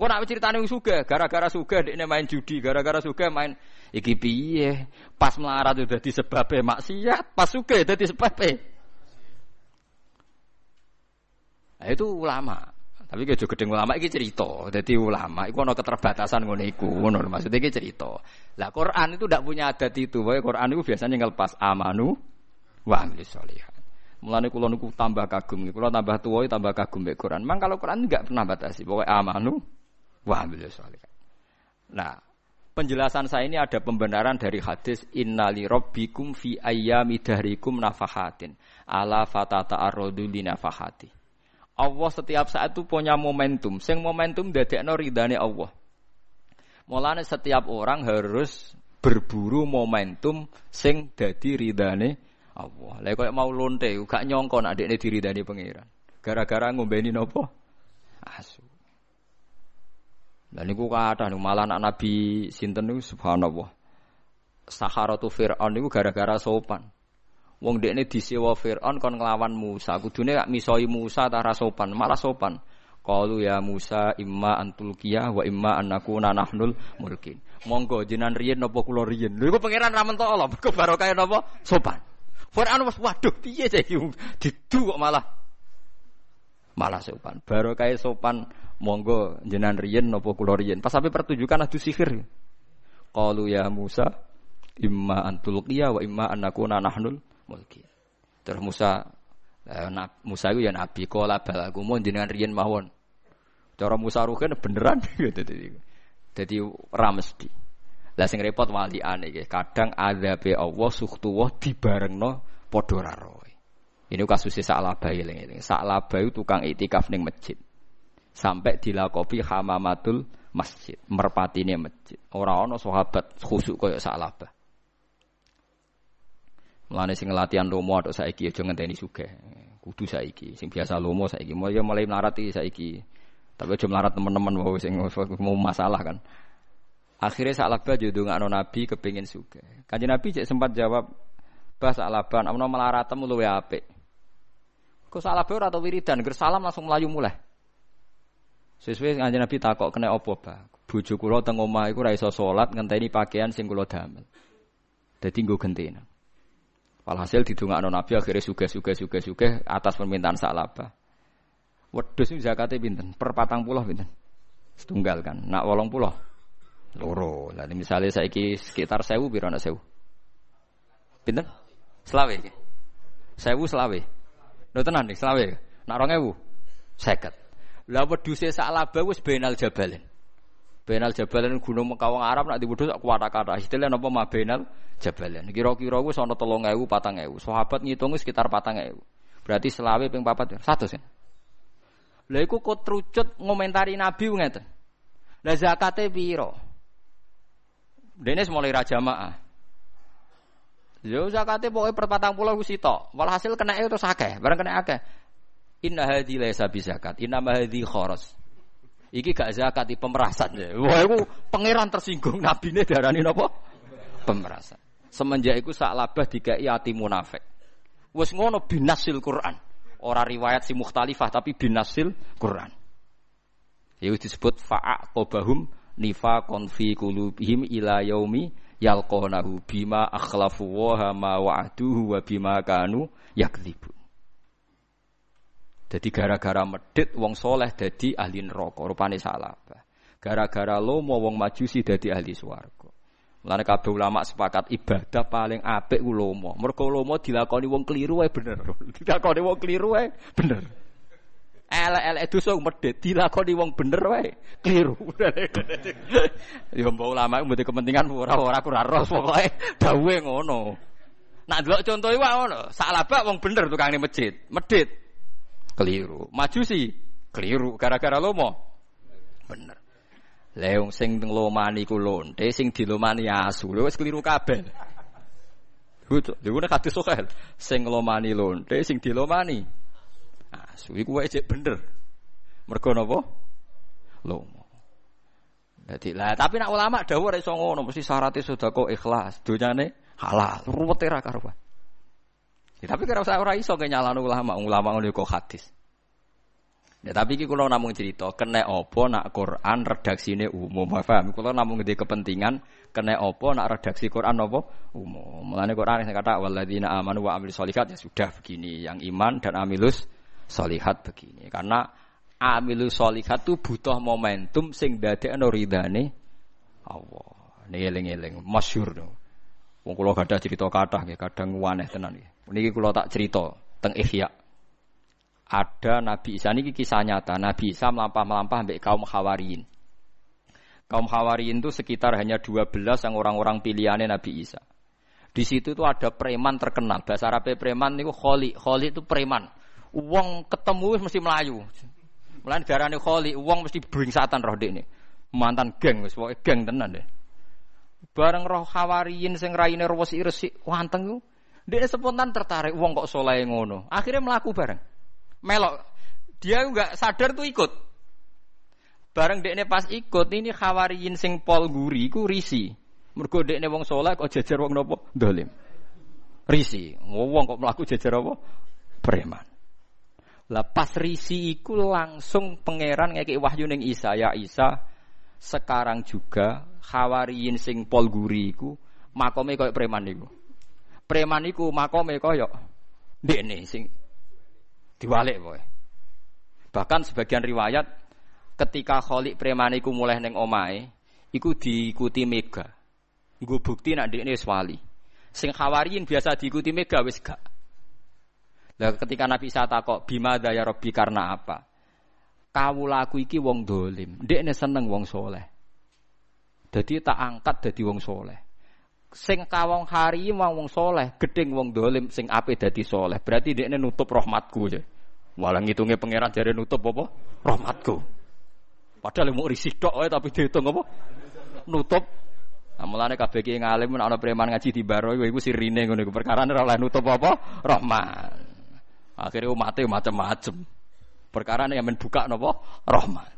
Kok nak ceritane wong sugih, gara-gara sugih dekne main judi, gara-gara sugih main iki piye? Pas melarat udah disebabe maksiat, pas sugih dadi sebabe. Ah itu ulama. Tapi ki aja gedeng ulama iki cerita. Dadi ulama iku ana keterbatasan ngene iku, ngono maksudnya iki cerita. Lah Quran itu ndak punya adat itu. Wae Quran itu biasanya ngelepas amanu wa amil sholihat. Mulane kula niku tambah kagum, kula tambah tuwa tambah kagum mek Quran. Memang kalau Quran enggak pernah batasi. Pokoke amanu wa amil sholihat. Nah, penjelasan saya ini ada pembenaran dari hadis innali rabbikum fi ayyami dahrikum nafahatin ala fatata arrodu linafahati. Allah setiap saat itu punya momentum. Sing momentum dadekno ridane Allah. Mulane setiap orang harus berburu momentum sing dadi ridane Allah. Lha koyo mau lonte gak nyongko nek dekne diridani pangeran. Gara-gara ngombeni napa? Asu. Lha niku kathah malah anak Nabi sinten niku subhanallah. Saharatu Fir'aun niku gara-gara sopan. Wong dekne disewa Fir'aun kon nglawan Musa. Kudune gak misoi Musa ta ra sopan, malah sopan. Qalu ya Musa imma antulqiyah wa imma annakuna nahnul mulkin. Monggo jenengan riyen napa kula riyen. Lha iku pangeran ra mentok lho, mergo barokah napa sopan. Fir'aun wis waduh piye saiki didu kok malah malah sopan. Barokah sopan monggo jenengan riyen napa kula riyen. Pas sampe pertunjukan adu sihir. Qalu ya Musa imma antulqiyah wa imma annakuna nahnul mulkin. Terus Musa eh, Musa iku ya nabi kala balaku mun jenengan riyen mawon. Cara Musa rugen beneran gitu. Jadi ramesti. Lah sing repot waliane iki. Kadang azabe Allah sukhtuwa dibarengno padha ra roe. Ini kasus Sa'labah eling-eling. Sa'labah tukang iktikaf ning masjid. Sampai dilakopi hamamatul masjid, merpatine masjid. Ora ana sahabat khusuk kaya Sa'labah. Mulane sing latihan lomo atok saiki aja ngenteni sugih. Kudu saiki. Sing biasa lomo saiki mulai melarat iki saiki. Tapi aja melarat teman-teman wae sing mau masalah kan. Akhirnya Sa'labah ndongakno Nabi kepengin sugih. Kanjeng Nabi cek sempat jawab, "Bah Sa'labah, ana melaratmu luwe apik." Kok Sa'labah ora tau wiridan, ger salam langsung mlayu muleh. Sesuai Kanjeng Nabi takok kena apa, Bah? Bojo kula teng omah iku ora iso salat ngenteni pakaian sing kula damel. Dadi nggo gentena. Walhasil didongakno Nabi akhirnya sugih-sugih-sugih-sugih atas permintaan Sa'labah. Wedhus iki zakate pinten? Per patang puluh pinten? Setunggal kan. Nak wolong puluh loro. Lah misale saiki sekitar sewu pira ana sewu? Pinten? Selawe iki. Sewu selawe. Lho tenan iki selawe. Nak rong ewu? seket. Lah wedhuse Sa'labah wis benal jabalen. Benal jabalen gunung Mekah wong Arab nak diwedhus kuwata-kata. Istilah napa mah benal jabalen. Kira-kira wis ana telung ewu, patang ewu. Sahabat ngitung sekitar patang ewu. Berarti selawe ping papat seratus ya. Lah iku kok trucut ngomentari Nabi ngeten. Lah zakate pira? Dene mulai raja jamaah. Yo zakate pokoke per patang puluh wis sitok. Walhasil kenake terus akeh, bareng kenake akeh. Inna hadhi laisa bizakat, inna ma hadhi kharas. Iki gak zakat iki pemerasan. Wah iku pangeran tersinggung nabine diarani napa? Pemerasan. Semenjak iku Sa'labah dikai ati munafik. Wis ngono binasil Quran. Ora riwayat si mukhtalifah tapi binasil Quran. Iku disebut fa'aqobahum nifaqon fi qulubihim ila yaumi yalqonahu bima akhlafu wa ma wa'aduhu wa bima kanu yakdhibu. Dadi gara-gara medhit wong saleh dadi ahli neraka, rupane Sa'labah. Gara-gara lomo wong Majusi dadi ahli swarga. Mulane kabeh ulama sepakat ibadah paling apik ku lomo. Mergo lomo dilakoni wong kliru wae bener. Dilakoni wong kliru wae bener. Elek-elek dosa medhit dilakoni wong bener wae kliru. Ya mbok ulama iku mboten kepentingan ora ora aku ora ros pokoke dawuhe ngono. Nak delok contohe wae ngono, Sa'labah wong bener tukangne masjid, medhit keliru. Majusi keliru gara-gara lomo. Bener. Lah wong sing nglomani ku lonte, sing dilomani asu, wis keliru kabeh. Kudu dene kadhe sokel, sing nglomani lonte, sing dilomani asu iku wae cek bener. Mergo napa? Lomo. Dadi lah tapi nek ulama dawuh ora iso ngono, mesti syaraté sedekah ikhlas, dunyane halal, ruwete ra karuan. Ya tapi kira ora iso nyalano ulama, ulama ngono kok hadis. Ya tapi iki kula namung cerita, kene apa nak Quran redaksine umum, paham? Kula namung ngendi kepentingan kene apa nak redaksi Quran apa umum. Mulane Quran sing kata walladzina amanu wa amilus sholihat ya sudah begini, yang iman dan amilus sholihat begini. Karena amilus sholihat itu butuh momentum sing dadekno ridane Allah. Niki eling-eling masyhur to. Wong kula gadah cerita kathah nggih, kadang aneh tenan nggih. Niki kula tak cerita teng Ihya. Ada Nabi Isa, ini kisah nyata. Nabi Isa melampah-melampah sampai kaum Hawariyin. Kaum Hawariyin itu sekitar hanya dua belas yang orang-orang pilihannya Nabi Isa. Di situ tuh ada preman terkenal. Bahasa Arabnya preman itu kholi. Kholi itu preman. Uang ketemu mesti melayu. Melayu darahnya kholi. Uang mesti beringsatan roh dek ini. Mantan geng. Wis, geng tenan deh. bareng roh khawariyin sing raine ruwes resik wanteng iku. Dia spontan tertarik wong kok saleh ngono. Akhirnya melaku bareng. Melok. Dia enggak sadar tuh ikut. Bareng dekne pas ikut ini khawariyin sing pol guri iku risi. Mergo dekne wong saleh kok jejer wong napa? Dolim. Risi. Wong kok melaku jejer apa? Preman. Lah pas risi iku langsung pangeran ngekeki wahyu ning Isa, ya Isa, sekarang juga khawariyin sing pol guri iku makome koyo preman iku. Preman iku makome koyo ndekne sing diwalek kowe. Bahkan sebagian riwayat ketika kholik preman iku mulai ning omahe iku diikuti Mega. Iku bukti nek ndekne wis wali. Sing khawariyin biasa diikuti Mega wis gak. Lah ketika Nabi Isa takok bima daya Rabbi karena apa? Kawulaku iki wong dolim, ndekne seneng wong soleh. Dadi tak angkat dadi wong soleh. Sing kawong hari wong soleh, gedeng wong dolim sing ape dadi soleh. Berarti ndekne nutup rahmatku ya. Walang ngitunge pangeran jare nutup apa? Rahmatku. Padahal mung risik tok wae tapi diitung apa? Nutup. Nah, mulane kabeh ki ngalim ana preman ngaji dibaro iku sirine ngono iku perkara ora oleh nutup apa? Rahmat. Akhirnya umatnya macam-macam. Perkara yang membuka apa? Rahmat.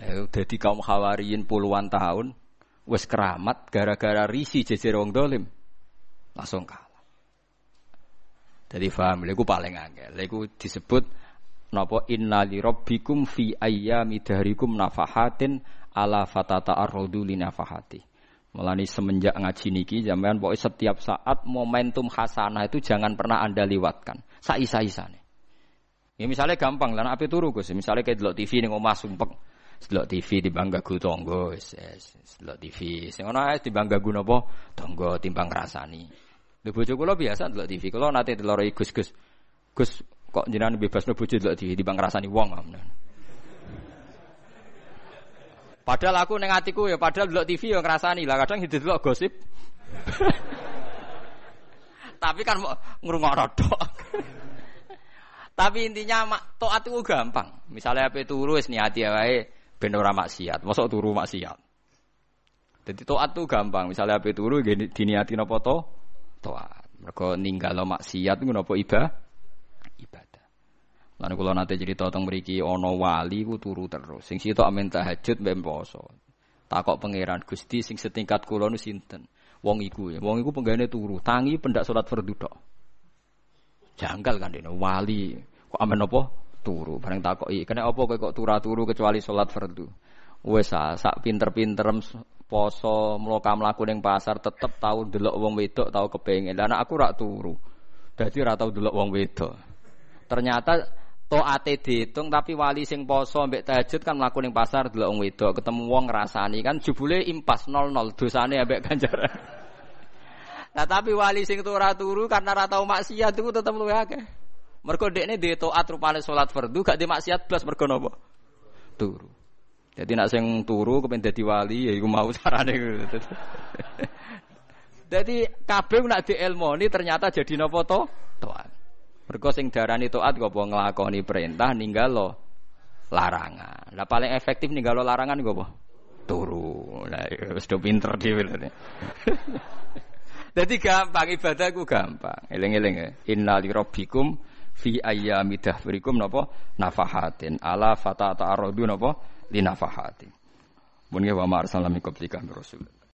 Eh, jadi kaum khawariyin puluhan tahun wis keramat gara-gara risi jejer wong dolim. Langsung kalah. Jadi paham, iku paling angel. Iku disebut napa innali rabbikum fi ayyami dahrikum nafahatin ala fatata arrudu linafahati. Mulane semenjak ngaji niki sampean pokoke setiap saat momentum hasanah itu jangan pernah Anda lewatkan. Saisa-isane. Ya misale gampang lan ape turu Gus, misale kayak delok T V ning omah sumpek. Delok T V dibanggaku tangga, wis delok T V. Sing ana ae dibanggaku napa? Tangga timbang rasani. Lho bojo kula biasa delok T V. Kula nate delok Gus-gus. Gus kok jenengan bebasno bojo delok T V timbang rasani wong. Padahal aku neng hatiku ya, padahal delok T V yang ngerasani lah. Kadang hidup delok gosip. Tapi kan ngurungok dok. Tapi intinya mak toat itu gampang. Misalnya apa turu wis niati wae ben ora maksiat. Mosok turu maksiat. Dadi toat itu gampang. Misalnya apa turu nggih diniati napa to? Toat. Mergo ninggalo maksiat niku napa iba? Ibadah. Lan kula nate cerita teng mriki ana wali ku turu terus. Sing sitok amen tahajud ben poso. Takok pangeran Gusti sing setingkat kula nu sinten? Wong iku ya, wong iku penggane turu, tangi pendak salat fardhu tok. Janggal kan dene wali. Kok amen apa? Turu. Bareng takoki, "Kene apa kowe kok turu-turu kecuali salat fardhu?" Wis sak pinter-pinterem poso mloka mlaku ning pasar tetep tau ndelok wong wedok tau kepengin. Lah anak aku rak turu. Dadi ora tau ndelok wong wedok. Ternyata toate diitung tapi wali sing poso mbek tahajud kan mlaku ning pasar delok wong wedok ketemu wong ngrasani kan jebule impas nol nol dosane ambek ganjaran. Nah tapi wali sing ora turu karena ora tau maksiat iku tetep luwih akeh. Mergo dekne duwe taat rupane salat fardhu gak di maksiat blas mergo napa? Turu. Dadi nek sing turu kepen dadi wali ya iku mau carane. Dadi kabeh nek dielmoni ternyata jadi napa to? Taat. Mergo sing darani taat kok apa nglakoni perintah ninggalo larangan. Lah paling efektif ninggalo larangan kok apa? Turu. Lah wis do pinter dhewe. Dadi gampang ibadahku gampang. Eling-eling. Innali rabbikum fi ayyami dahrikum napa nafahatin ala fatata aradu napa linafahatin. Mun ge wa ma arsalna min qablika rasul.